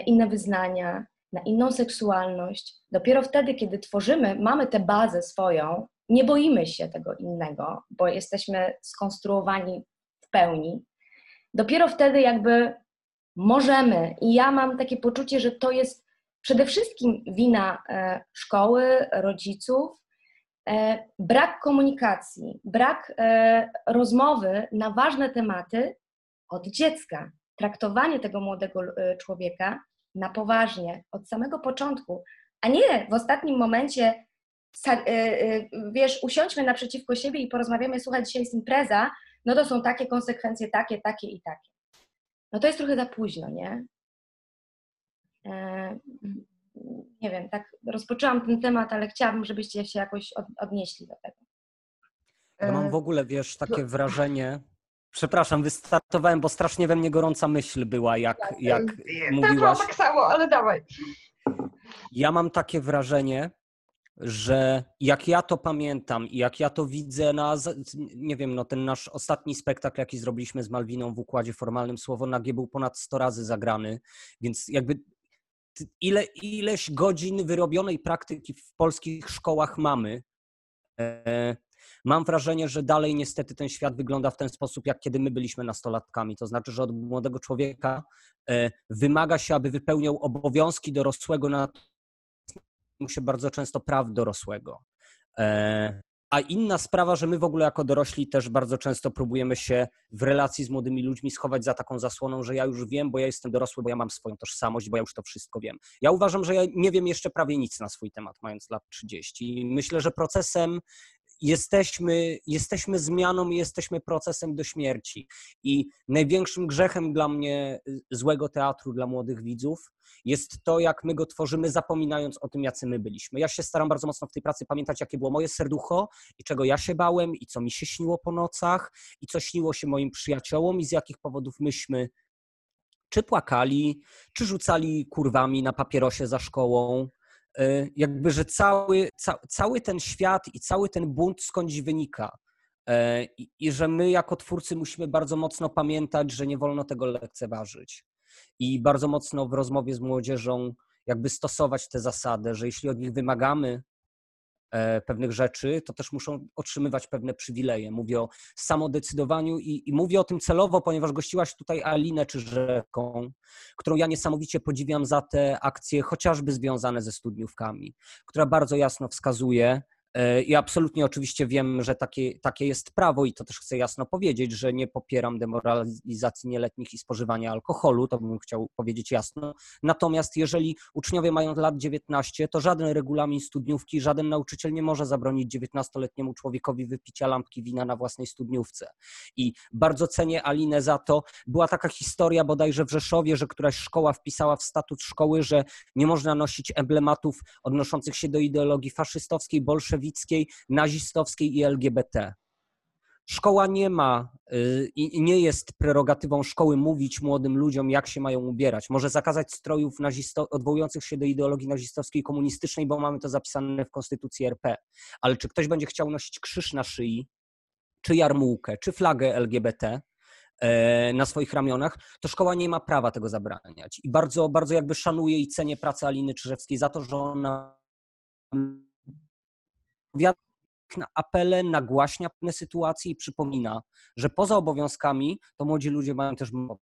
inne wyznania, na inną seksualność. Dopiero wtedy, kiedy tworzymy, mamy tę bazę swoją, nie boimy się tego innego, bo jesteśmy skonstruowani w pełni. Dopiero wtedy jakby możemy, i ja mam takie poczucie, że to jest przede wszystkim wina szkoły, rodziców, brak komunikacji, brak rozmowy na ważne tematy od dziecka, traktowanie tego młodego człowieka na poważnie, od samego początku, a nie w ostatnim momencie, wiesz, usiądźmy naprzeciwko siebie i porozmawiamy, słuchaj, dzisiaj jest impreza, no to są takie konsekwencje, takie, takie i takie. No to jest trochę za późno, nie? E, nie wiem, tak rozpoczęłam ten temat, ale chciałabym, żebyście się jakoś od, odnieśli do tego. E, ja mam w ogóle, wiesz, takie wrażenie, przepraszam, wystartowałem, bo strasznie we mnie gorąca myśl była, jak, jak tak, mówiłaś. Tak samo, ale dawaj. Ja mam takie wrażenie, że jak ja to pamiętam i jak ja to widzę na, nie wiem, no ten nasz ostatni spektakl, jaki zrobiliśmy z Malwiną w Układzie Formalnym, Słowo na G, był ponad sto razy zagrany, więc jakby ile, ileś godzin wyrobionej praktyki w polskich szkołach mamy, Mam wrażenie, że dalej niestety ten świat wygląda w ten sposób, jak kiedy my byliśmy nastolatkami. To znaczy, że od młodego człowieka wymaga się, aby wypełniał obowiązki dorosłego, na mu się bardzo często praw dorosłego. A inna sprawa, że my w ogóle jako dorośli też bardzo często próbujemy się w relacji z młodymi ludźmi schować za taką zasłoną, że ja już wiem, bo ja jestem dorosły, bo ja mam swoją tożsamość, bo ja już to wszystko wiem. Ja uważam, że ja nie wiem jeszcze prawie nic na swój temat, mając lat trzydzieści. I myślę, że procesem jesteśmy, jesteśmy zmianą i jesteśmy procesem do śmierci. I największym grzechem dla mnie złego teatru, dla młodych widzów, jest to, jak my go tworzymy, zapominając o tym, jacy my byliśmy. Ja się staram bardzo mocno w tej pracy pamiętać, jakie było moje serducho i czego ja się bałem i co mi się śniło po nocach i co śniło się moim przyjaciołom i z jakich powodów myśmy czy płakali, czy rzucali kurwami na papierosie za szkołą. Jakby, że cały, ca, cały ten świat i cały ten bunt skądś wynika. I, I że my jako twórcy musimy bardzo mocno pamiętać, że nie wolno tego lekceważyć. I bardzo mocno w rozmowie z młodzieżą jakby stosować tę zasadę, że jeśli od nich wymagamy pewnych rzeczy, to też muszą otrzymywać pewne przywileje. Mówię o samodecydowaniu i, i mówię o tym celowo, ponieważ gościłaś tutaj Alinę Czyżewką, którą ja niesamowicie podziwiam za te akcje chociażby związane ze studniówkami, która bardzo jasno wskazuje i absolutnie oczywiście wiem, że takie, takie jest prawo i to też chcę jasno powiedzieć, że nie popieram demoralizacji nieletnich i spożywania alkoholu, to bym chciał powiedzieć jasno. Natomiast jeżeli uczniowie mają lat dziewiętnaście, to żaden regulamin studniówki, żaden nauczyciel nie może zabronić dziewiętnastoletniemu człowiekowi wypicia lampki wina na własnej studniówce. I bardzo cenię Alinę za to. Była taka historia bodajże w Rzeszowie, że któraś szkoła wpisała w statut szkoły, że nie można nosić emblematów odnoszących się do ideologii faszystowskiej, bolszewickiej, nazistowskiej i L G B T. Szkoła nie ma i nie jest prerogatywą szkoły mówić młodym ludziom, jak się mają ubierać. Może zakazać strojów nazisto- odwołujących się do ideologii nazistowskiej i komunistycznej, bo mamy to zapisane w Konstytucji R P. Ale czy ktoś będzie chciał nosić krzyż na szyi, czy jarmułkę, czy flagę L G B T na swoich ramionach, to szkoła nie ma prawa tego zabraniać. I bardzo, bardzo jakby szanuję i cenię pracę Aliny Czyżewskiej za to, że ona na apele, nagłaśnia pewne sytuacje i przypomina, że poza obowiązkami to młodzi ludzie mają też moc.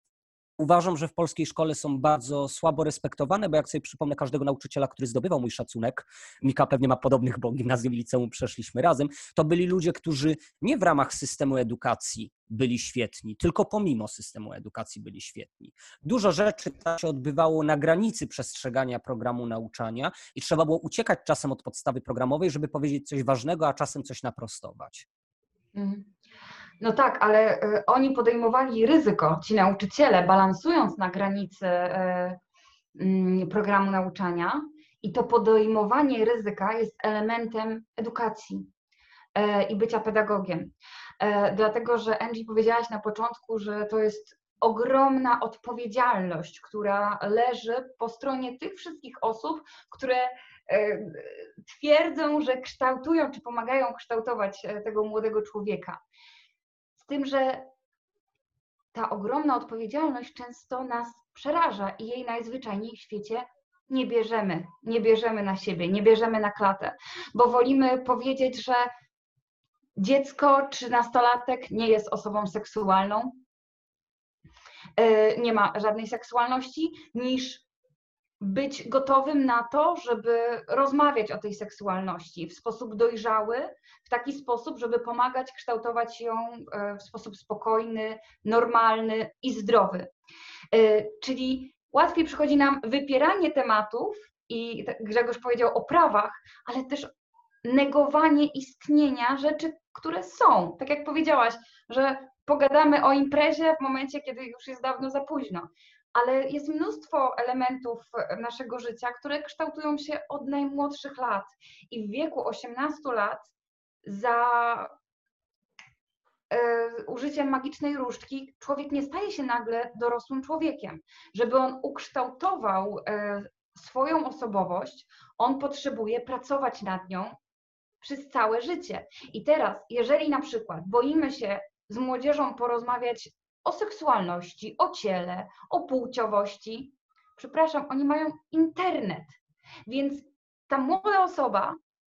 Uważam, że w polskiej szkole są bardzo słabo respektowane, bo jak sobie przypomnę każdego nauczyciela, który zdobywał mój szacunek, Mika pewnie ma podobnych, bo gimnazjum i liceum przeszliśmy razem, to byli ludzie, którzy nie w ramach systemu edukacji byli świetni, tylko pomimo systemu edukacji byli świetni. Dużo rzeczy się odbywało na granicy przestrzegania programu nauczania i trzeba było uciekać czasem od podstawy programowej, żeby powiedzieć coś ważnego, a czasem coś naprostować. Mhm. No tak, ale oni podejmowali ryzyko, ci nauczyciele, balansując na granicy programu nauczania, i to podejmowanie ryzyka jest elementem edukacji i bycia pedagogiem. Dlatego, że Angie, powiedziałaś na początku, że to jest ogromna odpowiedzialność, która leży po stronie tych wszystkich osób, które twierdzą, że kształtują czy pomagają kształtować tego młodego człowieka. Z tym, że ta ogromna odpowiedzialność często nas przeraża i jej najzwyczajniej w świecie nie bierzemy, nie bierzemy na siebie, nie bierzemy na klatę, bo wolimy powiedzieć, że dziecko czy nastolatek nie jest osobą seksualną, nie ma żadnej seksualności, niż być gotowym na to, żeby rozmawiać o tej seksualności w sposób dojrzały, w taki sposób, żeby pomagać kształtować ją w sposób spokojny, normalny i zdrowy. Czyli łatwiej przychodzi nam wypieranie tematów i Grzegorz powiedział o prawach, ale też negowanie istnienia rzeczy, które są. Tak jak powiedziałaś, że pogadamy o imprezie w momencie, kiedy już jest dawno za późno. Ale jest mnóstwo elementów naszego życia, które kształtują się od najmłodszych lat. I w wieku osiemnastu lat za y, użyciem magicznej różdżki człowiek nie staje się nagle dorosłym człowiekiem. Żeby on ukształtował y, swoją osobowość, on potrzebuje pracować nad nią przez całe życie. I teraz, jeżeli na przykład boimy się z młodzieżą porozmawiać o seksualności, o ciele, o płciowości. Przepraszam, oni mają internet, więc ta młoda osoba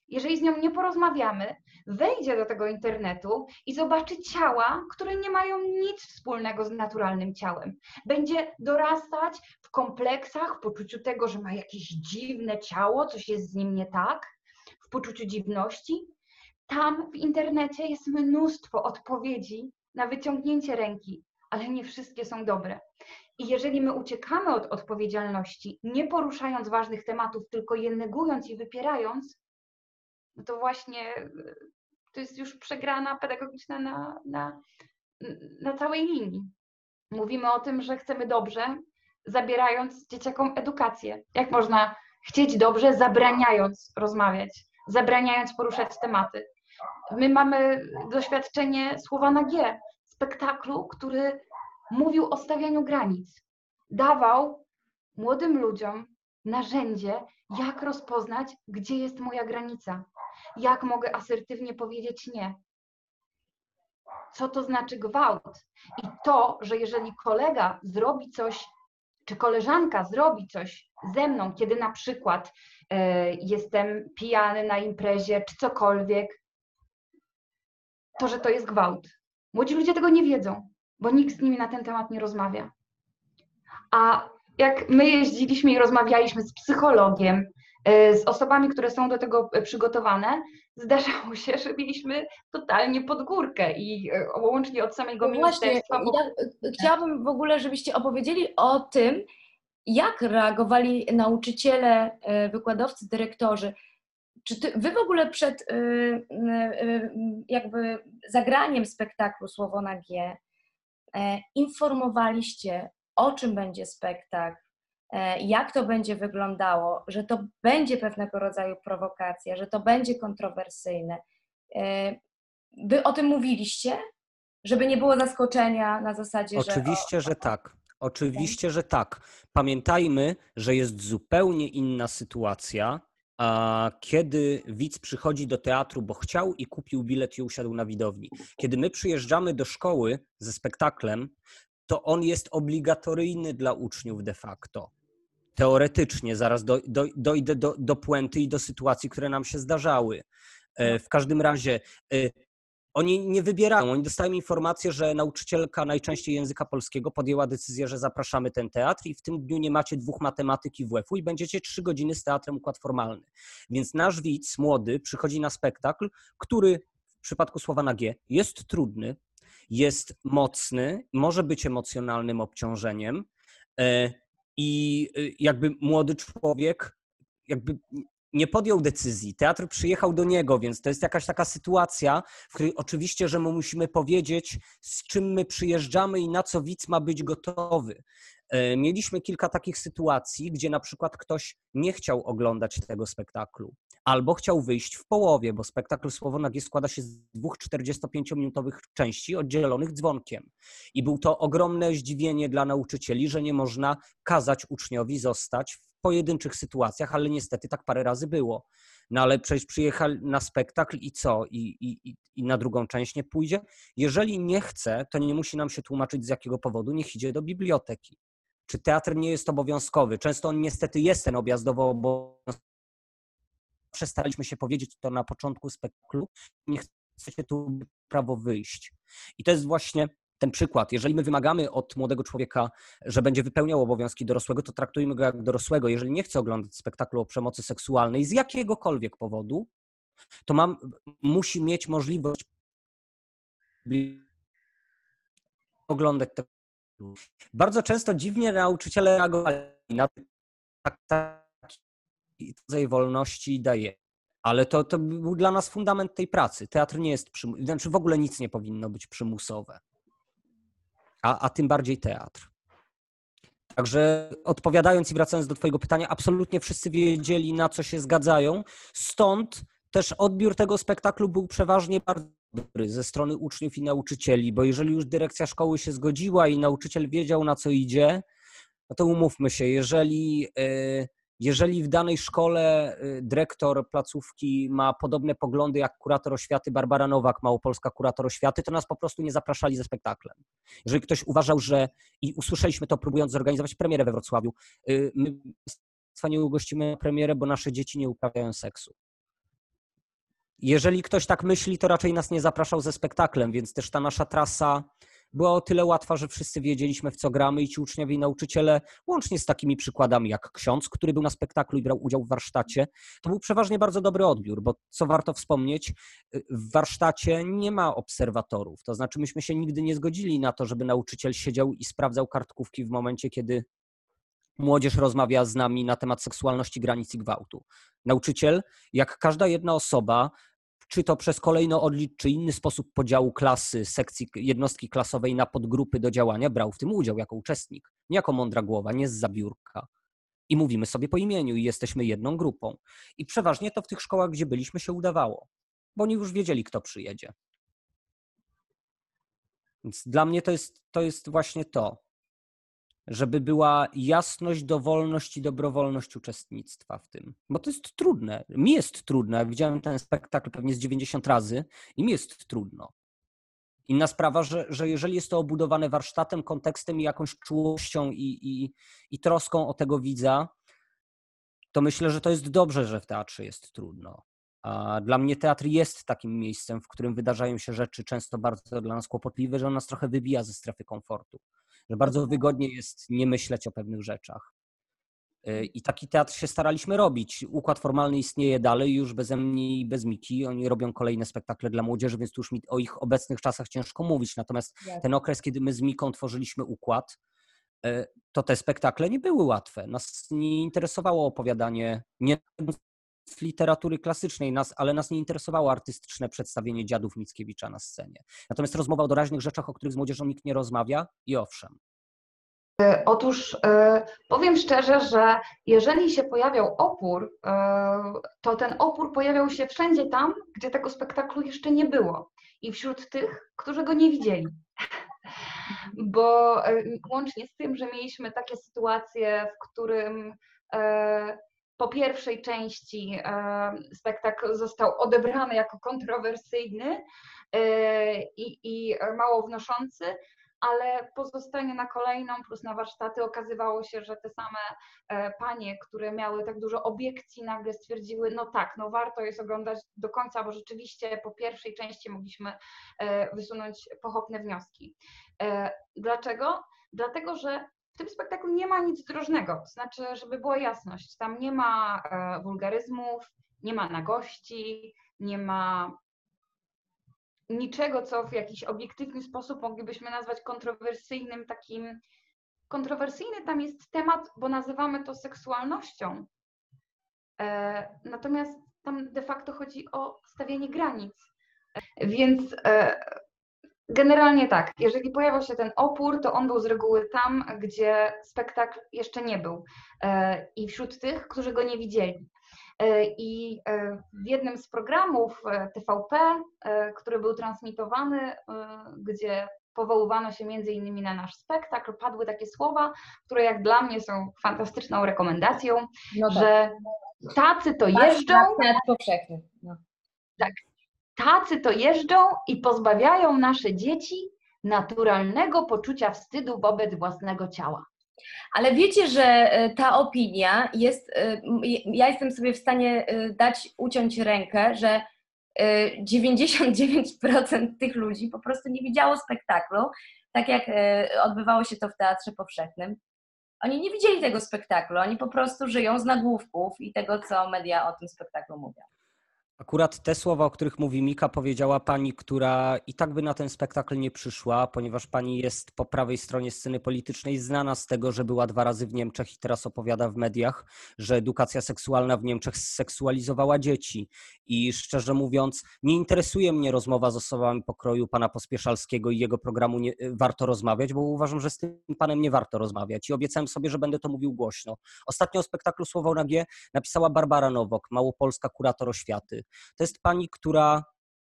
jeżeli z nią nie porozmawiamy, wejdzie do tego internetu i zobaczy ciała, które nie mają nic wspólnego z naturalnym ciałem. Będzie dorastać w kompleksach, w poczuciu tego, że ma jakieś dziwne ciało, coś jest z nim nie tak, w poczuciu dziwności. Tam w internecie jest mnóstwo odpowiedzi na wyciągnięcie ręki, ale nie wszystkie są dobre. I jeżeli my uciekamy od odpowiedzialności, nie poruszając ważnych tematów, tylko je negując i wypierając, no to właśnie to jest już przegrana pedagogiczna na, na, na całej linii. Mówimy o tym, że chcemy dobrze, zabierając dzieciakom edukację. Jak można chcieć dobrze, zabraniając rozmawiać, zabraniając poruszać tematy. My mamy doświadczenie Słowa na G, spektaklu, który mówił o stawianiu granic. Dawał młodym ludziom narzędzie, jak rozpoznać, gdzie jest moja granica. Jak mogę asertywnie powiedzieć nie? Co to znaczy gwałt? I to, że jeżeli kolega zrobi coś, czy koleżanka zrobi coś ze mną, kiedy na przykład y, jestem pijany na imprezie, czy cokolwiek, to, że to jest gwałt. Młodzi ludzie tego nie wiedzą, bo nikt z nimi na ten temat nie rozmawia. A jak my jeździliśmy i rozmawialiśmy z psychologiem, z osobami, które są do tego przygotowane, zdarzało się, że mieliśmy totalnie pod górkę i łącznie od samego ministerstwa. Właśnie, ja chciałabym w ogóle, żebyście opowiedzieli o tym, jak reagowali nauczyciele, wykładowcy, dyrektorzy. Czy ty, wy w ogóle przed jakby zagraniem spektaklu Słowo na G informowaliście, o czym będzie spektakl, jak to będzie wyglądało, że to będzie pewnego rodzaju prowokacja, że to będzie kontrowersyjne. Wy o tym mówiliście, żeby nie było zaskoczenia na zasadzie, że... Oczywiście, że tak. Oczywiście, że tak. Pamiętajmy, że jest zupełnie inna sytuacja, a kiedy widz przychodzi do teatru, bo chciał i kupił bilet i usiadł na widowni. Kiedy my przyjeżdżamy do szkoły ze spektaklem, to on jest obligatoryjny dla uczniów de facto. Teoretycznie, zaraz do, do, dojdę do, do puenty i do sytuacji, które nam się zdarzały. E, w każdym razie e, oni nie wybierają, oni dostają informację, że nauczycielka najczęściej języka polskiego podjęła decyzję, że zapraszamy ten teatr i w tym dniu nie macie dwóch matematyki w W F-u i będziecie trzy godziny z teatrem Układ Formalny. Więc nasz widz młody przychodzi na spektakl, który w przypadku Słowa na G jest trudny, jest mocny, może być emocjonalnym obciążeniem i jakby młody człowiek jakby nie podjął decyzji. Teatr przyjechał do niego, więc to jest jakaś taka sytuacja, w której oczywiście, że mu musimy powiedzieć, z czym my przyjeżdżamy i na co widz ma być gotowy. Mieliśmy kilka takich sytuacji, gdzie na przykład ktoś nie chciał oglądać tego spektaklu albo chciał wyjść w połowie, bo spektakl Słowo na G składa się z dwóch czterdziestopięciominutowych części oddzielonych dzwonkiem. I był to ogromne zdziwienie dla nauczycieli, że nie można kazać uczniowi zostać w pojedynczych sytuacjach, ale niestety tak parę razy było. No ale przecież przyjechał na spektakl i co? I, i, i na drugą część nie pójdzie? Jeżeli nie chce, to nie musi nam się tłumaczyć z jakiego powodu, niech idzie do biblioteki. Czy teatr nie jest obowiązkowy? Często on niestety jest ten objazdowo obowiązkowy. Przestaliśmy się powiedzieć to na początku spektaklu, nie chcecie tu prawo wyjść. I to jest właśnie ten przykład. Jeżeli my wymagamy od młodego człowieka, że będzie wypełniał obowiązki dorosłego, to traktujmy go jak dorosłego. Jeżeli nie chce oglądać spektaklu o przemocy seksualnej z jakiegokolwiek powodu, to mam, musi mieć możliwość oglądać tego. Bardzo często dziwnie nauczyciele reagowali na takie wolności daje, ale to, to był dla nas fundament tej pracy. Teatr nie jest przymusowy, znaczy w ogóle nic nie powinno być przymusowe, a, a tym bardziej teatr. Także odpowiadając i wracając do twojego pytania, absolutnie wszyscy wiedzieli, na co się zgadzają, stąd też odbiór tego spektaklu był przeważnie bardzo dobry ze strony uczniów i nauczycieli, bo jeżeli już dyrekcja szkoły się zgodziła i nauczyciel wiedział, na co idzie, no to umówmy się, jeżeli, jeżeli w danej szkole dyrektor placówki ma podobne poglądy jak kurator oświaty Barbara Nowak, małopolska kurator oświaty, to nas po prostu nie zapraszali ze spektaklem. Jeżeli ktoś uważał, że, i usłyszeliśmy to próbując zorganizować premierę we Wrocławiu, my nie ugościmy premierę, bo nasze dzieci nie uprawiają seksu. jeżeli ktoś tak myśli, to raczej nas nie zapraszał ze spektaklem, więc też ta nasza trasa była o tyle łatwa, że wszyscy wiedzieliśmy, w co gramy, i ci uczniowie i nauczyciele, łącznie z takimi przykładami jak ksiądz, który był na spektaklu i brał udział w warsztacie, to był przeważnie bardzo dobry odbiór, bo co warto wspomnieć, w warsztacie nie ma obserwatorów, to znaczy myśmy się nigdy nie zgodzili na to, żeby nauczyciel siedział i sprawdzał kartkówki w momencie, kiedy młodzież rozmawia z nami na temat seksualności, granic i gwałtu. Nauczyciel, jak każda jedna osoba, czy to przez kolejno odlicz, czy inny sposób podziału klasy, sekcji jednostki klasowej na podgrupy do działania, brał w tym udział jako uczestnik, nie jako mądra głowa, nie zza biurka. I mówimy sobie po imieniu i jesteśmy jedną grupą. I przeważnie to w tych szkołach, gdzie byliśmy, się udawało, bo oni już wiedzieli, kto przyjedzie. Więc dla mnie to jest, to jest właśnie to, żeby była jasność, dowolność i dobrowolność uczestnictwa w tym. Bo to jest trudne. Mi jest trudno. Ja widziałem ten spektakl pewnie z dziewięćdziesiąt razy i mi jest trudno. Inna sprawa, że, że jeżeli jest to obudowane warsztatem, kontekstem i jakąś czułością i, i, i troską o tego widza, to myślę, że to jest dobrze, że w teatrze jest trudno. A dla mnie teatr jest takim miejscem, w którym wydarzają się rzeczy często bardzo dla nas kłopotliwe, że on nas trochę wybija ze strefy komfortu. Że bardzo wygodnie jest nie myśleć o pewnych rzeczach. I taki teatr się staraliśmy robić. Układ formalny istnieje dalej, już beze mnie i bez Miki. Oni robią kolejne spektakle dla młodzieży, więc tu już mi o ich obecnych czasach ciężko mówić. Natomiast ten okres, kiedy my z Miką tworzyliśmy układ, to te spektakle nie były łatwe. Nas nie interesowało opowiadanie nie z literatury klasycznej, nas, ale nas nie interesowało artystyczne przedstawienie Dziadów Mickiewicza na scenie. Natomiast rozmowa o doraźnych rzeczach, o których z młodzieżą nikt nie rozmawia, i owszem. Otóż powiem szczerze, że jeżeli się pojawiał opór, to ten opór pojawiał się wszędzie tam, gdzie tego spektaklu jeszcze nie było i wśród tych, którzy go nie widzieli. Bo łącznie z tym, że mieliśmy takie sytuacje, w którym po pierwszej części spektakl został odebrany jako kontrowersyjny i, i mało wnoszący, ale po zostaniu na kolejną plus na warsztaty okazywało się, że te same panie, które miały tak dużo obiekcji, nagle stwierdziły, no tak, no warto jest oglądać do końca, bo rzeczywiście po pierwszej części mogliśmy wysunąć pochopne wnioski. Dlaczego? Dlatego, że w tym spektaklu nie ma nic drożnego, to znaczy, żeby była jasność, tam nie ma e, wulgaryzmów, nie ma nagości, nie ma niczego, co w jakiś obiektywny sposób moglibyśmy nazwać kontrowersyjnym takim. Kontrowersyjny tam jest temat, bo nazywamy to seksualnością, e, natomiast tam de facto chodzi o stawianie granic, e, więc... E, Generalnie tak, jeżeli pojawiał się ten opór, to on był z reguły tam, gdzie spektakl jeszcze nie był i wśród tych, którzy go nie widzieli. I w jednym z programów T V P, który był transmitowany, gdzie powoływano się między innymi na nasz spektakl, padły takie słowa, które jak dla mnie są fantastyczną rekomendacją, no tak, że tacy to jeżdżą... Powszechnie. No. Tak. Tacy to jeżdżą i pozbawiają nasze dzieci naturalnego poczucia wstydu wobec własnego ciała. Ale wiecie, że ta opinia jest, ja jestem sobie w stanie dać, uciąć rękę, że dziewięćdziesiąt dziewięć procent tych ludzi po prostu nie widziało spektaklu, tak jak odbywało się to w Teatrze Powszechnym. Oni nie widzieli tego spektaklu, oni po prostu żyją z nagłówków i tego, co media o tym spektaklu mówią. Akurat te słowa, o których mówi Mika, powiedziała pani, która i tak by na ten spektakl nie przyszła, ponieważ pani jest po prawej stronie sceny politycznej, znana z tego, że była dwa razy w Niemczech i teraz opowiada w mediach, że edukacja seksualna w Niemczech seksualizowała dzieci. I szczerze mówiąc, nie interesuje mnie rozmowa z osobami pokroju pana Pospieszalskiego i jego programu nie, Warto Rozmawiać, bo uważam, że z tym panem nie warto rozmawiać i obiecałem sobie, że będę to mówił głośno. Ostatnio o spektaklu Słowo na G napisała Barbara Nowak, małopolska kurator oświaty. To jest pani, która,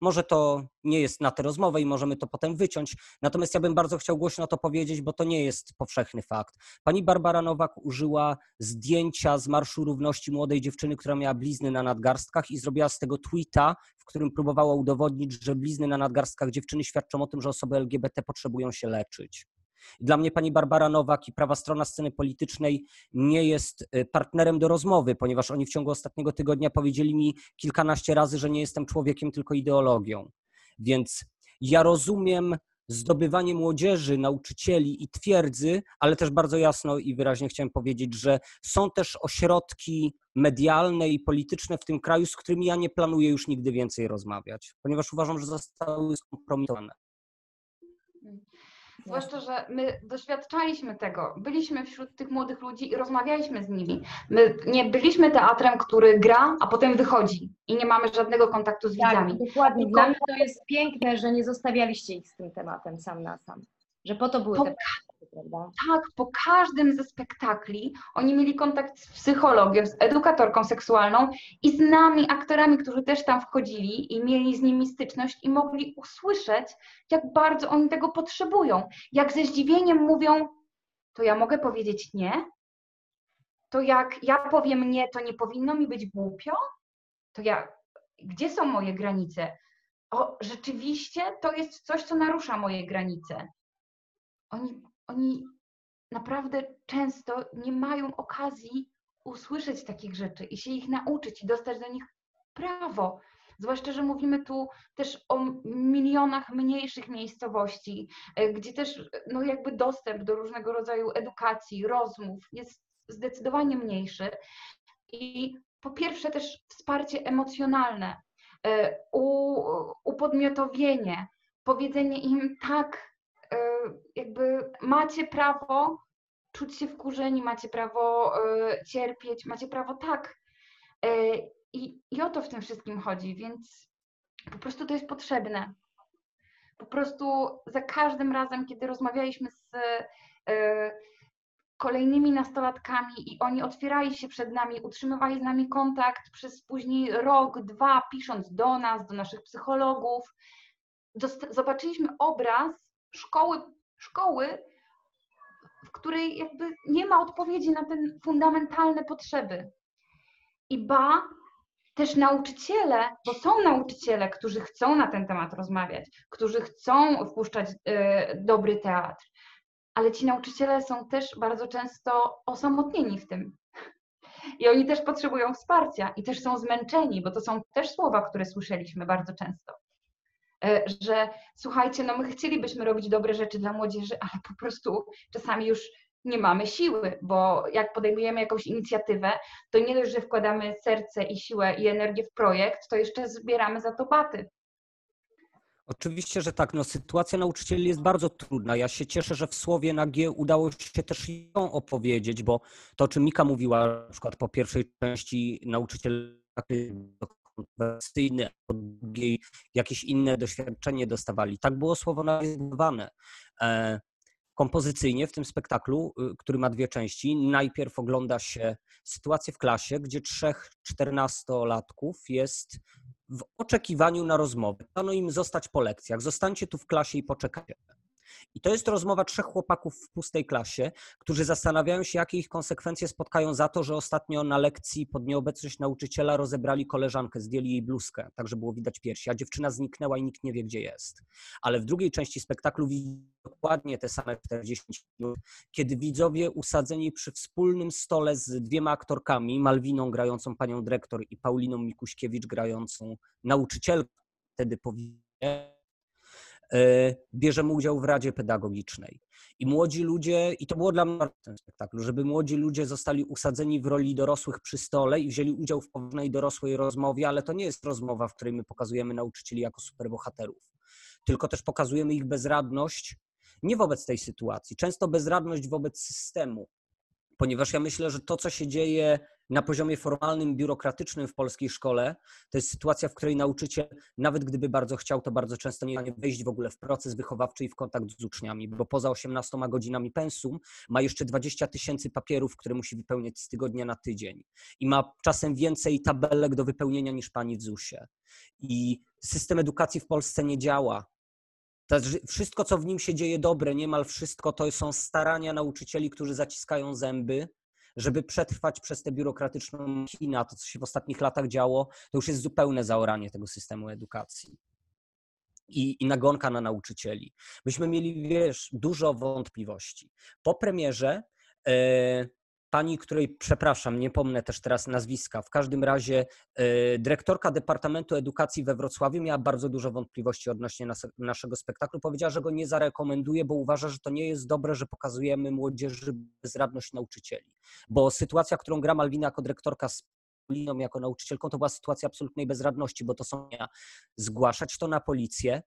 może to nie jest na tę rozmowę i możemy to potem wyciąć, natomiast ja bym bardzo chciał głośno to powiedzieć, bo to nie jest powszechny fakt. Pani Barbara Nowak użyła zdjęcia z Marszu Równości młodej dziewczyny, która miała blizny na nadgarstkach i zrobiła z tego tweeta, w którym próbowała udowodnić, że blizny na nadgarstkach dziewczyny świadczą o tym, że osoby L G B T potrzebują się leczyć. Dla mnie pani Barbara Nowak i prawa strona sceny politycznej nie jest partnerem do rozmowy, ponieważ oni w ciągu ostatniego tygodnia powiedzieli mi kilkanaście razy, że nie jestem człowiekiem, tylko ideologią. Więc ja rozumiem zdobywanie młodzieży, nauczycieli i twierdzy, ale też bardzo jasno i wyraźnie chciałem powiedzieć, że są też ośrodki medialne i polityczne w tym kraju, z którymi ja nie planuję już nigdy więcej rozmawiać, ponieważ uważam, że zostały skompromitowane. Zwłaszcza, że my doświadczaliśmy tego, byliśmy wśród tych młodych ludzi i rozmawialiśmy z nimi. My nie byliśmy teatrem, który gra, a potem wychodzi i nie mamy żadnego kontaktu z widzami. Tak, dokładnie. Tylko... Dla mnie to jest piękne, że nie zostawialiście ich z tym tematem sam na sam. Że po to były po, te praktyki, prawda? Tak, po każdym ze spektakli oni mieli kontakt z psychologiem, z edukatorką seksualną i z nami, aktorami, którzy też tam wchodzili i mieli z nimi styczność i mogli usłyszeć, jak bardzo oni tego potrzebują. Jak ze zdziwieniem mówią, to ja mogę powiedzieć nie? To jak ja powiem nie, to nie powinno mi być głupio? To ja, gdzie są moje granice? O, rzeczywiście to jest coś, co narusza moje granice. Oni, oni naprawdę często nie mają okazji usłyszeć takich rzeczy i się ich nauczyć i dostać do nich prawo. Zwłaszcza, że mówimy tu też o milionach mniejszych miejscowości, gdzie też no jakby dostęp do różnego rodzaju edukacji, rozmów jest zdecydowanie mniejszy. I po pierwsze też wsparcie emocjonalne, upodmiotowienie, powiedzenie im tak, jakby macie prawo czuć się wkurzeni, macie prawo cierpieć, macie prawo tak. I, i o to w tym wszystkim chodzi, więc po prostu to jest potrzebne. Po prostu za każdym razem, kiedy rozmawialiśmy z kolejnymi nastolatkami i oni otwierali się przed nami, utrzymywali z nami kontakt przez później rok, dwa, pisząc do nas, do naszych psychologów, zobaczyliśmy obraz Szkoły, szkoły, w której jakby nie ma odpowiedzi na te fundamentalne potrzeby. I ba, też nauczyciele, bo są nauczyciele, którzy chcą na ten temat rozmawiać, którzy chcą wpuszczać y, dobry teatr, ale ci nauczyciele są też bardzo często osamotnieni w tym. I oni też potrzebują wsparcia i też są zmęczeni, bo to są też słowa, które słyszeliśmy bardzo często. Że słuchajcie, no my chcielibyśmy robić dobre rzeczy dla młodzieży, ale po prostu czasami już nie mamy siły, bo jak podejmujemy jakąś inicjatywę, to nie dość, że wkładamy serce i siłę i energię w projekt, to jeszcze zbieramy za to baty. Oczywiście, że tak. No, sytuacja nauczycieli jest bardzo trudna. Ja się cieszę, że w Słowie na G udało się też ją opowiedzieć, bo to, o czym Mika mówiła, na przykład po pierwszej części nauczyciel konwersyjny, od drugiej jakieś inne doświadczenie dostawali. Tak było Słowo na G zbudowane. Kompozycyjnie w tym spektaklu, który ma dwie części, najpierw ogląda się sytuację w klasie, gdzie trzech czternastolatków jest w oczekiwaniu na rozmowę. Dano im zostać po lekcjach. Zostańcie tu w klasie i poczekajcie. I to jest rozmowa trzech chłopaków w pustej klasie, którzy zastanawiają się, jakie ich konsekwencje spotkają za to, że ostatnio na lekcji pod nieobecność nauczyciela rozebrali koleżankę, zdjęli jej bluzkę, tak że było widać piersi, a dziewczyna zniknęła i nikt nie wie, gdzie jest. Ale w drugiej części spektaklu widzimy dokładnie te same czterdzieści minut, kiedy widzowie usadzeni przy wspólnym stole z dwiema aktorkami, Malwiną grającą panią dyrektor i Pauliną Mikuśkiewicz grającą nauczycielkę, wtedy powinien... bierzemy udział w Radzie Pedagogicznej. I młodzi ludzie, i to było dla mnie w tym spektaklu, żeby młodzi ludzie zostali usadzeni w roli dorosłych przy stole i wzięli udział w poważnej dorosłej rozmowie, ale to nie jest rozmowa, w której my pokazujemy nauczycieli jako superbohaterów, tylko też pokazujemy ich bezradność nie wobec tej sytuacji, często bezradność wobec systemu, ponieważ ja myślę, że to, co się dzieje na poziomie formalnym, biurokratycznym w polskiej szkole, to jest sytuacja, w której nauczyciel, nawet gdyby bardzo chciał, to bardzo często nie ma wejść w ogóle w proces wychowawczy i w kontakt z uczniami, bo poza osiemnastoma godzinami pensum ma jeszcze dwadzieścia tysięcy papierów, które musi wypełniać z tygodnia na tydzień i ma czasem więcej tabelek do wypełnienia niż pani w zusie. I system edukacji w Polsce nie działa. To wszystko, co w nim się dzieje dobre, niemal wszystko, to są starania nauczycieli, którzy zaciskają zęby, żeby przetrwać przez tę biurokratyczną machinę. To, co się w ostatnich latach działo, to już jest zupełne zaoranie tego systemu edukacji. i, i nagonka na nauczycieli. Myśmy mieli, wiesz, dużo wątpliwości. Po premierze yy, pani, której, przepraszam, nie pomnę też teraz nazwiska, w każdym razie yy, dyrektorka Departamentu Edukacji we Wrocławiu miała bardzo dużo wątpliwości odnośnie nas, naszego spektaklu. Powiedziała, że go nie zarekomenduje, bo uważa, że to nie jest dobre, że pokazujemy młodzieży bezradność nauczycieli. Bo sytuacja, którą gra Malwina jako dyrektorka z Liną jako nauczycielką, to była sytuacja absolutnej bezradności, bo to są zgłaszać to na policję,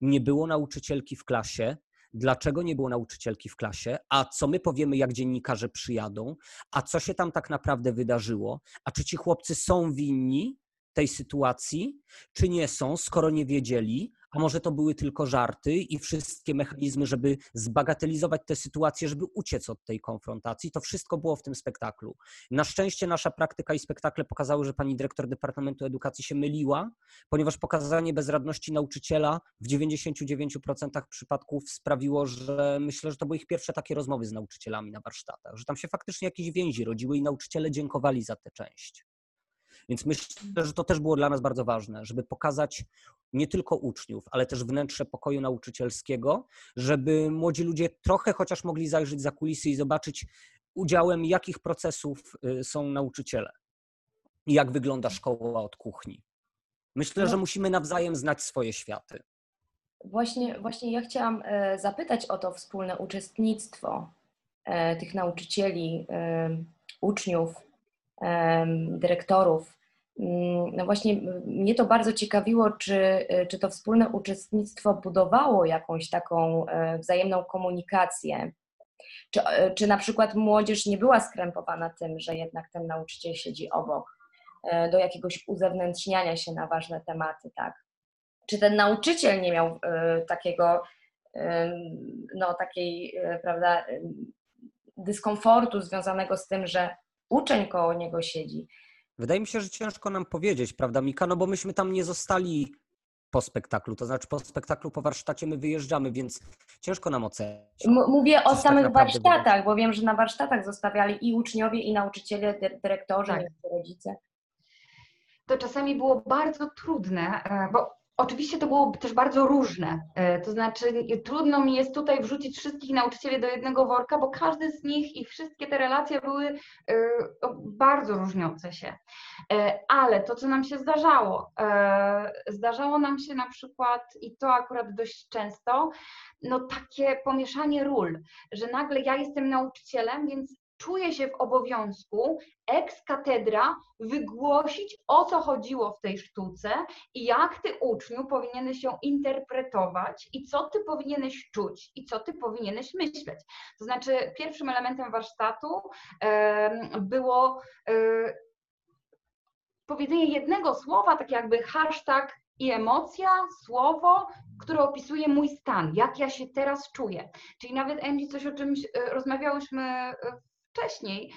nie było nauczycielki w klasie, dlaczego nie było nauczycielki w klasie, a co my powiemy, jak dziennikarze przyjadą, a co się tam tak naprawdę wydarzyło, a czy ci chłopcy są winni tej sytuacji, czy nie są, skoro nie wiedzieli, a może to były tylko żarty i wszystkie mechanizmy, żeby zbagatelizować tę sytuację, żeby uciec od tej konfrontacji. To wszystko było w tym spektaklu. Na szczęście nasza praktyka i spektakle pokazały, że pani dyrektor Departamentu Edukacji się myliła, ponieważ pokazanie bezradności nauczyciela w dziewięćdziesięciu dziewięciu procentach przypadków sprawiło, że myślę, że to były ich pierwsze takie rozmowy z nauczycielami na warsztatach, że tam się faktycznie jakieś więzi rodziły i nauczyciele dziękowali za tę część. Więc myślę, że to też było dla nas bardzo ważne, żeby pokazać nie tylko uczniów, ale też wnętrze pokoju nauczycielskiego, żeby młodzi ludzie trochę chociaż mogli zajrzeć za kulisy i zobaczyć udziałem, jakich procesów są nauczyciele i jak wygląda szkoła od kuchni. Myślę, że musimy nawzajem znać swoje światy. Właśnie, właśnie ja chciałam zapytać o to wspólne uczestnictwo tych nauczycieli, uczniów, dyrektorów. No właśnie mnie to bardzo ciekawiło, czy, czy to wspólne uczestnictwo budowało jakąś taką wzajemną komunikację. Czy, czy na przykład młodzież nie była skrępowana tym, że jednak ten nauczyciel siedzi obok, do jakiegoś uzewnętrzniania się na ważne tematy, tak? Czy ten nauczyciel nie miał takiego, no takiej, prawda, dyskomfortu związanego z tym, że uczeń koło niego siedzi? Wydaje mi się, że ciężko nam powiedzieć, prawda, Mika? No bo myśmy tam nie zostali po spektaklu, to znaczy po spektaklu, po warsztacie my wyjeżdżamy, więc ciężko nam ocenić. M mówię o samych tak warsztatach, bo wiem, że na warsztatach zostawiali i uczniowie, i nauczyciele, dy dyrektorzy, tak. I rodzice. To czasami było bardzo trudne, bo oczywiście to było też bardzo różne, to znaczy trudno mi jest tutaj wrzucić wszystkich nauczycieli do jednego worka, bo każdy z nich i wszystkie te relacje były bardzo różniące się. Ale to, co nam się zdarzało, zdarzało nam się na przykład, i to akurat dość często, no takie pomieszanie ról, że nagle ja jestem nauczycielem, więc czuję się w obowiązku ex cathedra wygłosić, o co chodziło w tej sztuce i jak ty, uczniu, powinieneś ją interpretować i co ty powinieneś czuć i co ty powinieneś myśleć. To znaczy pierwszym elementem warsztatu y, było y, powiedzenie jednego słowa, tak jakby hashtag i emocja, słowo, które opisuje mój stan, jak ja się teraz czuję. Czyli nawet, Angie, coś o czymś y, rozmawiałyśmy y, wcześniej,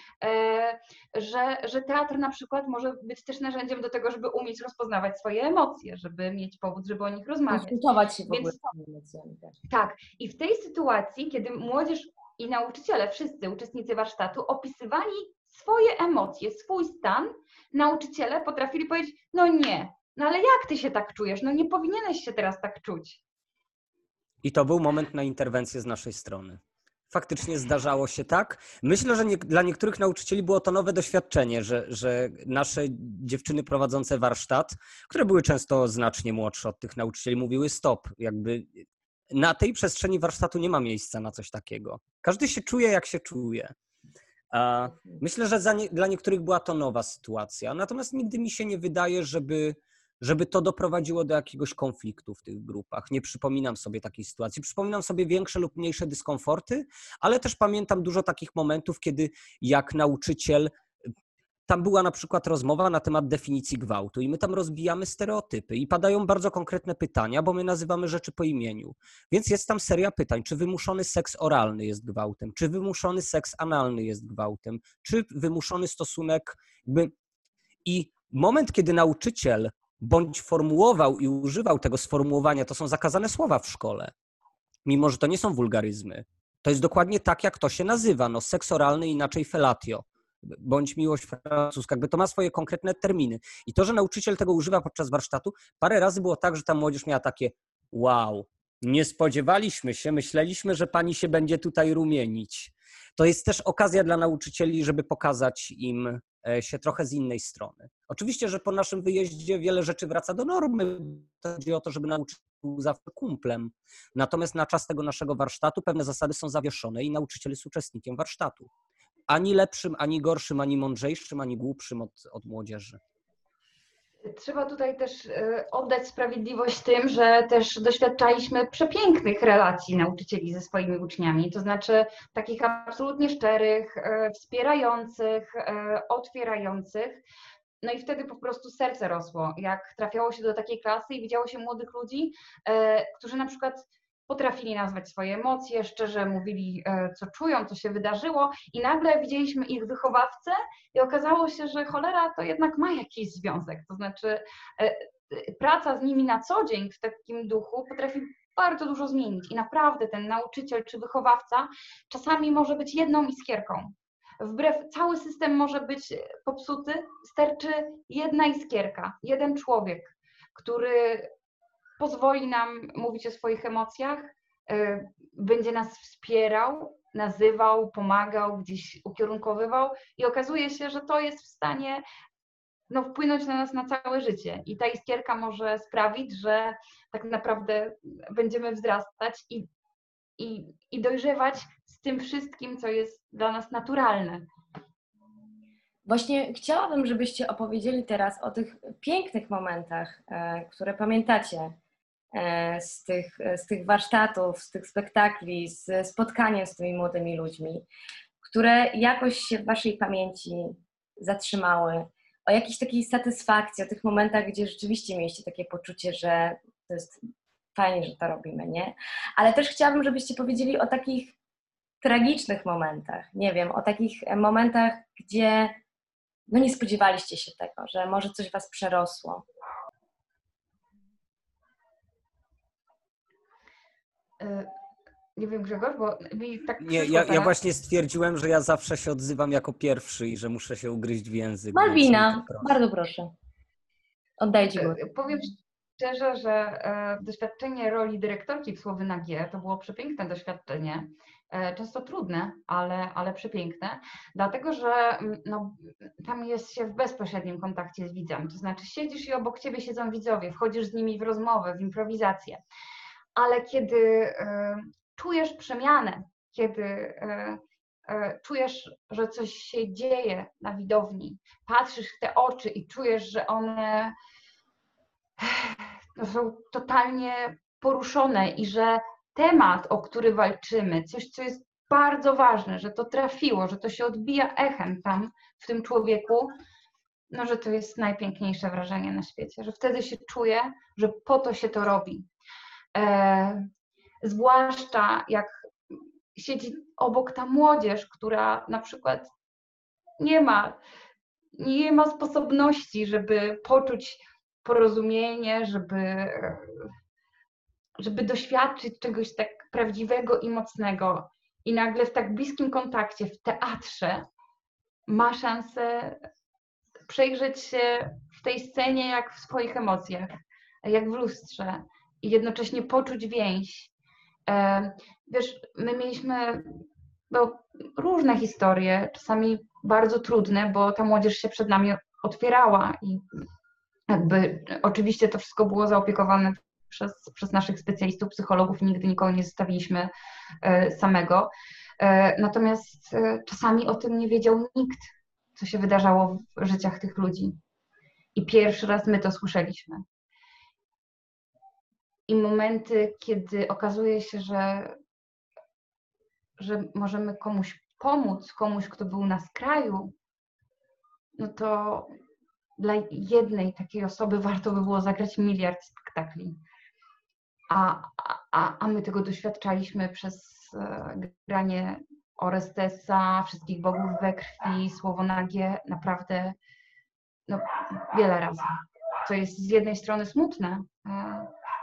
że, że teatr na przykład może być też narzędziem do tego, żeby umieć rozpoznawać swoje emocje, żeby mieć powód, żeby o nich rozmawiać. Konsultować się w ogóle z tymi emocjami. Tak. I w tej sytuacji, kiedy młodzież i nauczyciele, wszyscy uczestnicy warsztatu opisywali swoje emocje, swój stan, nauczyciele potrafili powiedzieć, no nie, no ale jak ty się tak czujesz? No nie powinieneś się teraz tak czuć. I to był moment na interwencję z naszej strony. Faktycznie zdarzało się tak. Myślę, że nie, dla niektórych nauczycieli było to nowe doświadczenie, że, że nasze dziewczyny prowadzące warsztat, które były często znacznie młodsze od tych nauczycieli, mówiły stop, jakby na tej przestrzeni warsztatu nie ma miejsca na coś takiego. Każdy się czuje, jak się czuje. A myślę, że za nie, dla niektórych była to nowa sytuacja, natomiast nigdy mi się nie wydaje, żeby... żeby to doprowadziło do jakiegoś konfliktu w tych grupach. Nie przypominam sobie takiej sytuacji. Przypominam sobie większe lub mniejsze dyskomforty, ale też pamiętam dużo takich momentów, kiedy jak nauczyciel, tam była na przykład rozmowa na temat definicji gwałtu i my tam rozbijamy stereotypy i padają bardzo konkretne pytania, bo my nazywamy rzeczy po imieniu. Więc jest tam seria pytań, czy wymuszony seks oralny jest gwałtem, czy wymuszony seks analny jest gwałtem, czy wymuszony stosunek... Jakby... I moment, kiedy nauczyciel bądź formułował i używał tego sformułowania, to są zakazane słowa w szkole, mimo że to nie są wulgaryzmy. To jest dokładnie tak, jak to się nazywa, no seks oralny, inaczej fellatio, bądź miłość francuska, jakby to ma swoje konkretne terminy. I to, że nauczyciel tego używa podczas warsztatu, parę razy było tak, że ta młodzież miała takie, Wow, nie spodziewaliśmy się, myśleliśmy, że pani się będzie tutaj rumienić. To jest też okazja dla nauczycieli, żeby pokazać im się trochę z innej strony. Oczywiście, że po naszym wyjeździe wiele rzeczy wraca do normy. Chodzi o to, żeby nauczyciel był zawsze kumplem. Natomiast na czas tego naszego warsztatu pewne zasady są zawieszone i nauczyciel jest uczestnikiem warsztatu. Ani lepszym, ani gorszym, ani mądrzejszym, ani głupszym od, od młodzieży. Trzeba tutaj też oddać sprawiedliwość tym, że też doświadczaliśmy przepięknych relacji nauczycieli ze swoimi uczniami, to znaczy takich absolutnie szczerych, wspierających, otwierających. No i wtedy po prostu serce rosło, jak trafiało się do takiej klasy i widziało się młodych ludzi, którzy na przykład potrafili nazwać swoje emocje, szczerze mówili, co czują, co się wydarzyło i nagle widzieliśmy ich wychowawcę i okazało się, że cholera to jednak ma jakiś związek, to znaczy praca z nimi na co dzień w takim duchu potrafi bardzo dużo zmienić i naprawdę ten nauczyciel czy wychowawca czasami może być jedną iskierką. Wbrew, cały system może być popsuty, starczy jedna iskierka, jeden człowiek, który pozwoli nam mówić o swoich emocjach, yy, będzie nas wspierał, nazywał, pomagał, gdzieś ukierunkowywał i okazuje się, że to jest w stanie no, wpłynąć na nas na całe życie. I ta iskierka może sprawić, że tak naprawdę będziemy wzrastać i, i, i dojrzewać z tym wszystkim, co jest dla nas naturalne. Właśnie chciałabym, żebyście opowiedzieli teraz o tych pięknych momentach, e, które pamiętacie. Z tych, z tych warsztatów, z tych spektakli, z spotkaniem z tymi młodymi ludźmi, które jakoś się w waszej pamięci zatrzymały, o jakiejś takiej satysfakcji, o tych momentach, gdzie rzeczywiście mieliście takie poczucie, że to jest fajnie, że to robimy, nie? Ale też chciałabym, żebyście powiedzieli o takich tragicznych momentach, nie wiem, o takich momentach, gdzie no nie spodziewaliście się tego, że może coś was przerosło. Nie wiem, Grzegorz, bo mi tak nie, ja, ja właśnie stwierdziłem, że ja zawsze się odzywam jako pierwszy i że muszę się ugryźć w język. Malwina, bardzo proszę. Oddaję ci głos. Powiem szczerze, że doświadczenie roli dyrektorki w Słowie na G to było przepiękne doświadczenie. Często trudne, ale, ale przepiękne, dlatego że no, tam jest się w bezpośrednim kontakcie z widzem. To znaczy siedzisz i obok ciebie siedzą widzowie, wchodzisz z nimi w rozmowę, w improwizację. Ale kiedy y, czujesz przemianę, kiedy y, y, czujesz, że coś się dzieje na widowni, patrzysz w te oczy i czujesz, że one no, są totalnie poruszone i że temat, o który walczymy, coś, co jest bardzo ważne, że to trafiło, że to się odbija echem tam w tym człowieku, no że to jest najpiękniejsze wrażenie na świecie, że wtedy się czuję, że po to się to robi. E, zwłaszcza jak siedzi obok ta młodzież, która na przykład nie ma, nie ma sposobności, żeby poczuć porozumienie, żeby, żeby doświadczyć czegoś tak prawdziwego i mocnego i nagle w tak bliskim kontakcie w teatrze ma szansę przejrzeć się w tej scenie jak w swoich emocjach, jak w lustrze. I jednocześnie poczuć więź. Wiesz, my mieliśmy no, różne historie, czasami bardzo trudne, bo ta młodzież się przed nami otwierała i jakby oczywiście to wszystko było zaopiekowane przez, przez naszych specjalistów, psychologów, nigdy nikogo nie zostawiliśmy samego. Natomiast czasami o tym nie wiedział nikt, co się wydarzało w życiach tych ludzi. I pierwszy raz my to słyszeliśmy. I momenty, kiedy okazuje się, że, że możemy komuś pomóc, komuś, kto był na skraju, no to dla jednej takiej osoby warto by było zagrać miliard spektakli. A, a, a my tego doświadczaliśmy przez granie Orestesa, Wszystkich bogów we krwi, Słowo na G, naprawdę no, wiele razy. To jest z jednej strony smutne,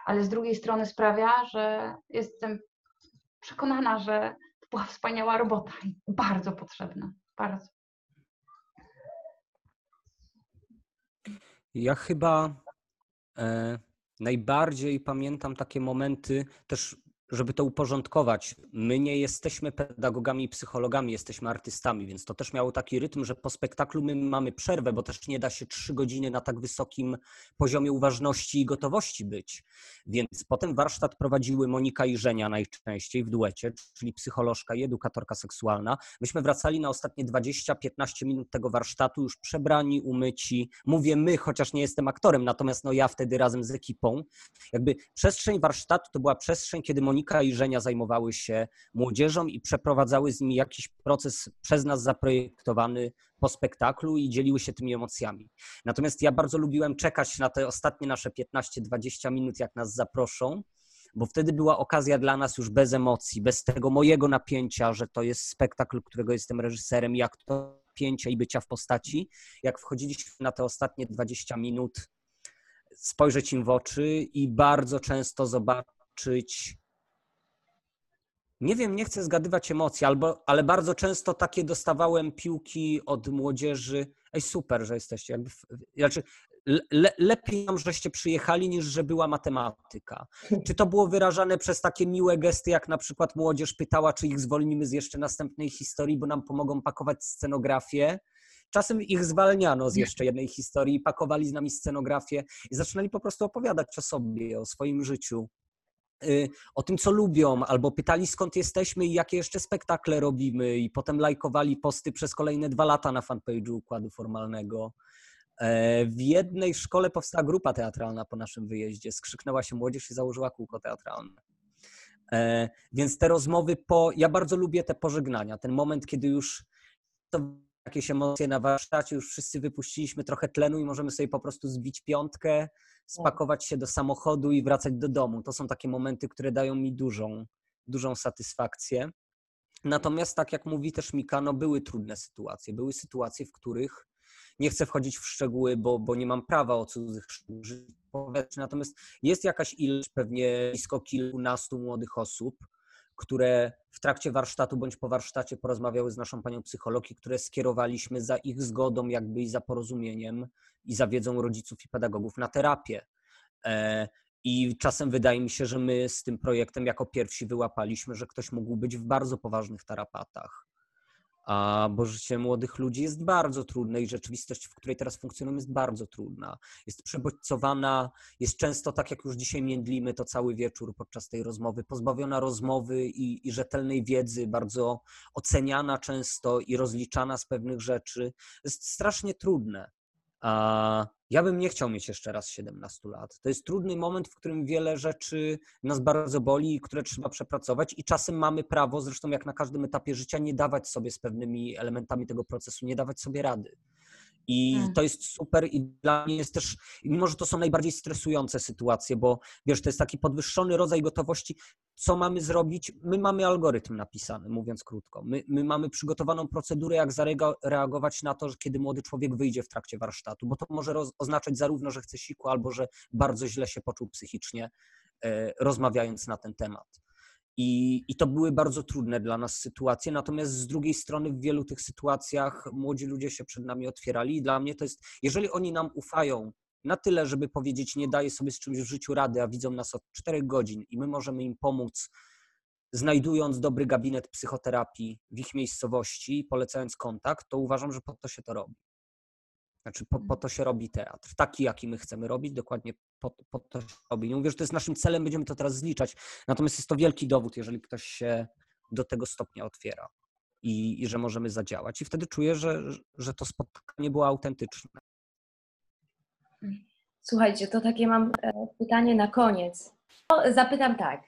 ale z drugiej strony sprawia, że jestem przekonana, że to była wspaniała robota i bardzo potrzebna, bardzo. Ja chyba e, najbardziej pamiętam takie momenty też, żeby to uporządkować. My nie jesteśmy pedagogami i psychologami, jesteśmy artystami, więc to też miało taki rytm, że po spektaklu my mamy przerwę, bo też nie da się trzy godziny na tak wysokim poziomie uważności i gotowości być. Więc potem warsztat prowadziły Monika i Żenia najczęściej w duecie, czyli psycholożka i edukatorka seksualna. Myśmy wracali na ostatnie dwadzieścia do piętnastu minut tego warsztatu już przebrani, umyci. Mówię my, chociaż nie jestem aktorem, natomiast no ja wtedy razem z ekipą. Jakby przestrzeń warsztatu to była przestrzeń, kiedy Monika Monika i Żenia zajmowały się młodzieżą i przeprowadzały z nimi jakiś proces przez nas zaprojektowany po spektaklu i dzieliły się tymi emocjami. Natomiast ja bardzo lubiłem czekać na te ostatnie nasze piętnaście do dwudziestu minut, jak nas zaproszą, bo wtedy była okazja dla nas już bez emocji, bez tego mojego napięcia, że to jest spektakl, którego jestem reżyserem, jak to napięcia i bycia w postaci. Jak wchodziliśmy na te ostatnie dwadzieścia minut, spojrzeć im w oczy i bardzo często zobaczyć... Nie wiem, nie chcę zgadywać emocji, albo, ale bardzo często takie dostawałem piłki od młodzieży. Ej, super, że jesteście. Jakby, znaczy, le, lepiej nam, żeście przyjechali, niż że była matematyka. Czy to było wyrażane przez takie miłe gesty, jak na przykład młodzież pytała, czy ich zwolnimy z jeszcze następnej historii, bo nam pomogą pakować scenografię. Czasem ich zwalniano z jeszcze jednej historii, pakowali z nami scenografię i zaczynali po prostu opowiadać o sobie, o swoim życiu, o tym, co lubią, albo pytali, skąd jesteśmy i jakie jeszcze spektakle robimy i potem lajkowali posty przez kolejne dwa lata na fanpage'u Układu Formalnego. W jednej szkole powstała grupa teatralna po naszym wyjeździe. Skrzyknęła się młodzież i założyła kółko teatralne. Więc te rozmowy po... Ja bardzo lubię te pożegnania. Ten moment, kiedy już to jakieś emocje na warsztacie, już wszyscy wypuściliśmy trochę tlenu i możemy sobie po prostu zbić piątkę, spakować się do samochodu i wracać do domu. To są takie momenty, które dają mi dużą, dużą satysfakcję. Natomiast tak jak mówi też Mika, no były trudne sytuacje. Były sytuacje, w których nie chcę wchodzić w szczegóły, bo, bo nie mam prawa o cudzych szczegółach. Natomiast jest jakaś ilość, pewnie blisko kilkunastu młodych osób, które w trakcie warsztatu bądź po warsztacie porozmawiały z naszą panią psychologii, które skierowaliśmy za ich zgodą jakby i za porozumieniem i za wiedzą rodziców i pedagogów na terapię. I czasem wydaje mi się, że my z tym projektem jako pierwsi wyłapaliśmy, że ktoś mógł być w bardzo poważnych tarapatach. A bo życie młodych ludzi jest bardzo trudne i rzeczywistość, w której teraz funkcjonujemy, jest bardzo trudna. Jest przebodźcowana, jest często, tak jak już dzisiaj międlimy to cały wieczór podczas tej rozmowy, pozbawiona rozmowy i, i rzetelnej wiedzy, bardzo oceniana często i rozliczana z pewnych rzeczy. Jest strasznie trudne. A ja bym nie chciał mieć jeszcze raz siedemnastu lat. To jest trudny moment, w którym wiele rzeczy nas bardzo boli i które trzeba przepracować i czasem mamy prawo, zresztą jak na każdym etapie życia, nie dawać sobie z pewnymi elementami tego procesu, nie dawać sobie rady. I to jest super i dla mnie jest też, mimo że to są najbardziej stresujące sytuacje, bo wiesz, to jest taki podwyższony rodzaj gotowości, co mamy zrobić. My mamy algorytm napisany, mówiąc krótko. My, my mamy przygotowaną procedurę, jak zareagować na to, kiedy młody człowiek wyjdzie w trakcie warsztatu, bo to może roz, oznaczać zarówno, że chce siku, albo że bardzo źle się poczuł psychicznie, e, rozmawiając na ten temat. I, I to były bardzo trudne dla nas sytuacje, natomiast z drugiej strony w wielu tych sytuacjach młodzi ludzie się przed nami otwierali i dla mnie to jest, jeżeli oni nam ufają na tyle, żeby powiedzieć, nie daję sobie z czymś w życiu rady, a widzą nas od czterech godzin i my możemy im pomóc, znajdując dobry gabinet psychoterapii w ich miejscowości, polecając kontakt, to uważam, że po to się to robi. Znaczy po, po to się robi teatr, taki jaki my chcemy robić, dokładnie po, po to się robi. Nie mówię, że to jest naszym celem, będziemy to teraz zliczać, natomiast jest to wielki dowód, jeżeli ktoś się do tego stopnia otwiera i, i że możemy zadziałać. I wtedy czuję, że, że to spotkanie było autentyczne. Słuchajcie, to takie mam pytanie na koniec. No, zapytam tak,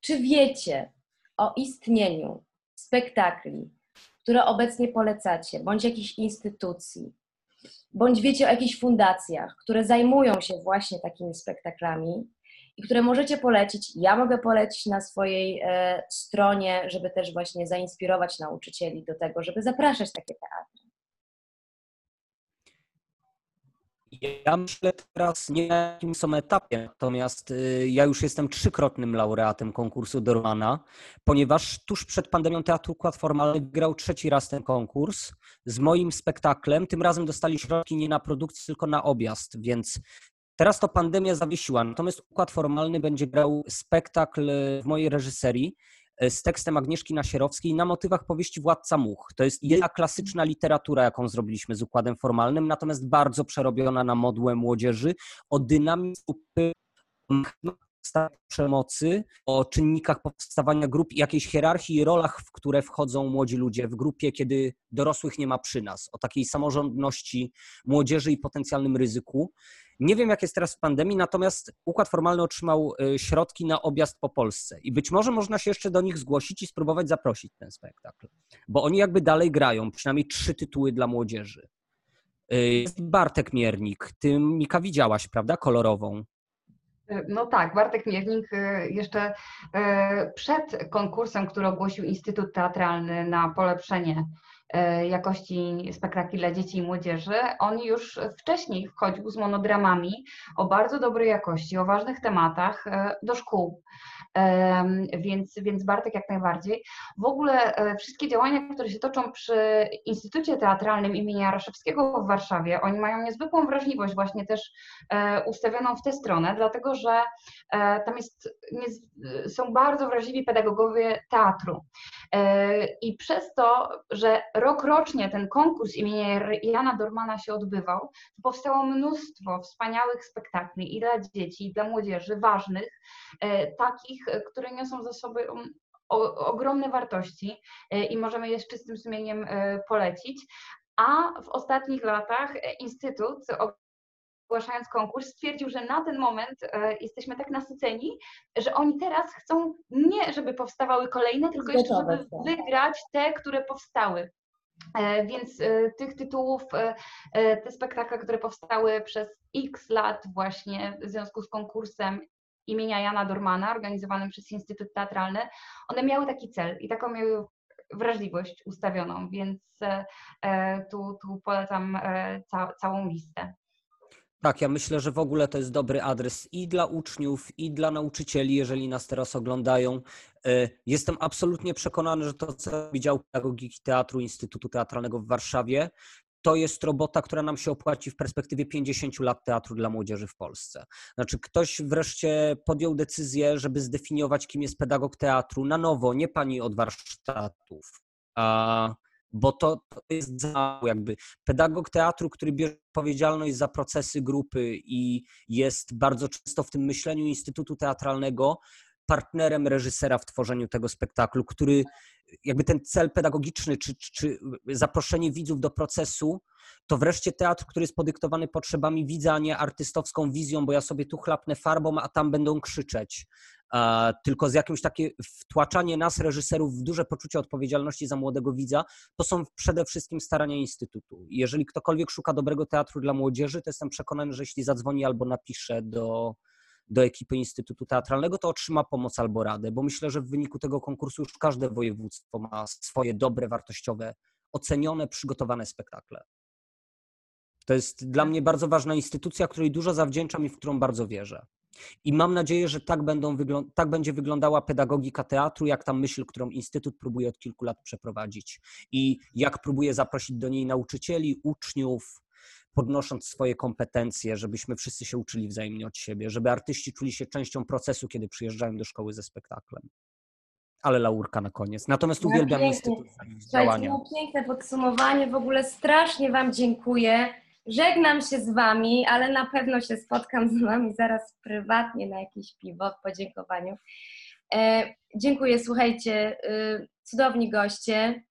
czy wiecie o istnieniu spektakli, które obecnie polecacie, bądź jakichś instytucji, bądź wiecie o jakichś fundacjach, które zajmują się właśnie takimi spektaklami i które możecie polecić. Ja mogę polecić na swojej e, stronie, żeby też właśnie zainspirować nauczycieli do tego, żeby zapraszać takie teatry. Ja myślę teraz nie na jakim są etapie, natomiast ja już jestem trzykrotnym laureatem konkursu Dormana, ponieważ tuż przed pandemią Teatru Układ Formalny wygrał trzeci raz ten konkurs z moim spektaklem. Tym razem dostali środki nie na produkcję, tylko na objazd, więc Teraz to pandemia zawiesiła, natomiast Układ Formalny będzie grał spektakl w mojej reżyserii z tekstem Agnieszki Nasierowskiej na motywach powieści Władca Much. To jest jedna klasyczna literatura, jaką zrobiliśmy z Układem Formalnym, natomiast bardzo przerobiona na modłę młodzieży o dynamice przemocy, o czynnikach powstawania grup, jakiejś hierarchii i rolach, w które wchodzą młodzi ludzie w grupie, kiedy dorosłych nie ma przy nas, o takiej samorządności młodzieży i potencjalnym ryzyku. Nie wiem, jak jest teraz w pandemii, natomiast Układ Formalny otrzymał środki na objazd po Polsce i być może można się jeszcze do nich zgłosić i spróbować zaprosić ten spektakl, bo oni jakby dalej grają, przynajmniej trzy tytuły dla młodzieży. Jest Bartek Miernik, ty Mika widziałaś, prawda, kolorową? No tak, Bartek Miernik jeszcze przed konkursem, który ogłosił Instytut Teatralny na polepszenie jakości spektakli dla dzieci i młodzieży, on już wcześniej wchodził z monodramami o bardzo dobrej jakości, o ważnych tematach do szkół, więc, więc Bartek jak najbardziej. W ogóle wszystkie działania, które się toczą przy Instytucie Teatralnym imienia Raszewskiego w Warszawie, oni mają niezwykłą wrażliwość właśnie też ustawioną w tę stronę, dlatego że tam jest, są bardzo wrażliwi pedagogowie teatru i przez to, że rok rocznie ten konkurs imienia Jana Dormana się odbywał, powstało mnóstwo wspaniałych spektakli i dla dzieci, i dla młodzieży, ważnych, e, takich, które niosą za sobą o, ogromne wartości e, i możemy je z czystym sumieniem e, polecić. A w ostatnich latach Instytut, ogłaszając konkurs, stwierdził, że na ten moment e, jesteśmy tak nasyceni, że oni teraz chcą nie, żeby powstawały kolejne, tylko jeszcze, żeby wygrać te, które powstały. Więc tych tytułów, te spektakle, które powstały przez X lat właśnie w związku z konkursem imienia Jana Dormana, organizowanym przez Instytut Teatralny, one miały taki cel i taką miały wrażliwość ustawioną, więc tu, tu polecam ca- całą listę. Tak, ja myślę, że w ogóle to jest dobry adres i dla uczniów, i dla nauczycieli, jeżeli nas teraz oglądają. Jestem absolutnie przekonany, że to, co robi dział pedagogiki teatru Instytutu Teatralnego w Warszawie, to jest robota, która nam się opłaci w perspektywie pięćdziesięciu lat teatru dla młodzieży w Polsce. Znaczy ktoś wreszcie podjął decyzję, żeby zdefiniować, kim jest pedagog teatru na nowo, nie pani od warsztatów, a... bo to, to jest za jakby pedagog teatru, który bierze odpowiedzialność za procesy grupy i jest bardzo często w tym myśleniu Instytutu Teatralnego partnerem reżysera w tworzeniu tego spektaklu, który jakby ten cel pedagogiczny czy, czy, czy zaproszenie widzów do procesu, to wreszcie teatr, który jest podyktowany potrzebami widza, a nie artystowską wizją, bo ja sobie tu chlapnę farbą, a tam będą krzyczeć. A, tylko z jakimś takie wtłaczanie nas, reżyserów, w duże poczucie odpowiedzialności za młodego widza, to są przede wszystkim starania Instytutu. Jeżeli ktokolwiek szuka dobrego teatru dla młodzieży, to jestem przekonany, że jeśli zadzwoni albo napisze do... do ekipy Instytutu Teatralnego, to otrzyma pomoc albo radę, bo myślę, że w wyniku tego konkursu już każde województwo ma swoje dobre, wartościowe, ocenione, przygotowane spektakle. To jest dla mnie bardzo ważna instytucja, której dużo zawdzięczam i w którą bardzo wierzę. I mam nadzieję, że tak, będą wyglą- tak będzie wyglądała pedagogika teatru, jak ta myśl, którą Instytut próbuje od kilku lat przeprowadzić i jak próbuje zaprosić do niej nauczycieli, uczniów, podnosząc swoje kompetencje, żebyśmy wszyscy się uczyli wzajemnie od siebie, żeby artyści czuli się częścią procesu, kiedy przyjeżdżają do szkoły ze spektaklem. Ale laurka na koniec. Natomiast no uwielbiam Instytut działania. To piękne podsumowanie. W ogóle strasznie Wam dziękuję. Żegnam się z Wami, ale na pewno się spotkam z Wami zaraz prywatnie na jakieś piwo w podziękowaniu. E, dziękuję, słuchajcie, y, cudowni goście.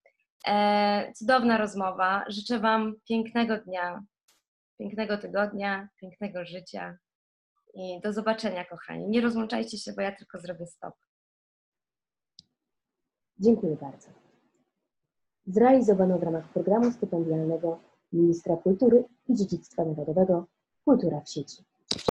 E, cudowna rozmowa. Życzę Wam pięknego dnia, pięknego tygodnia, pięknego życia i do zobaczenia, kochani. Nie rozłączajcie się, bo ja tylko zrobię stop. Dziękuję bardzo. Zrealizowano w ramach programu stypendialnego Ministra Kultury i Dziedzictwa Narodowego Kultura w sieci.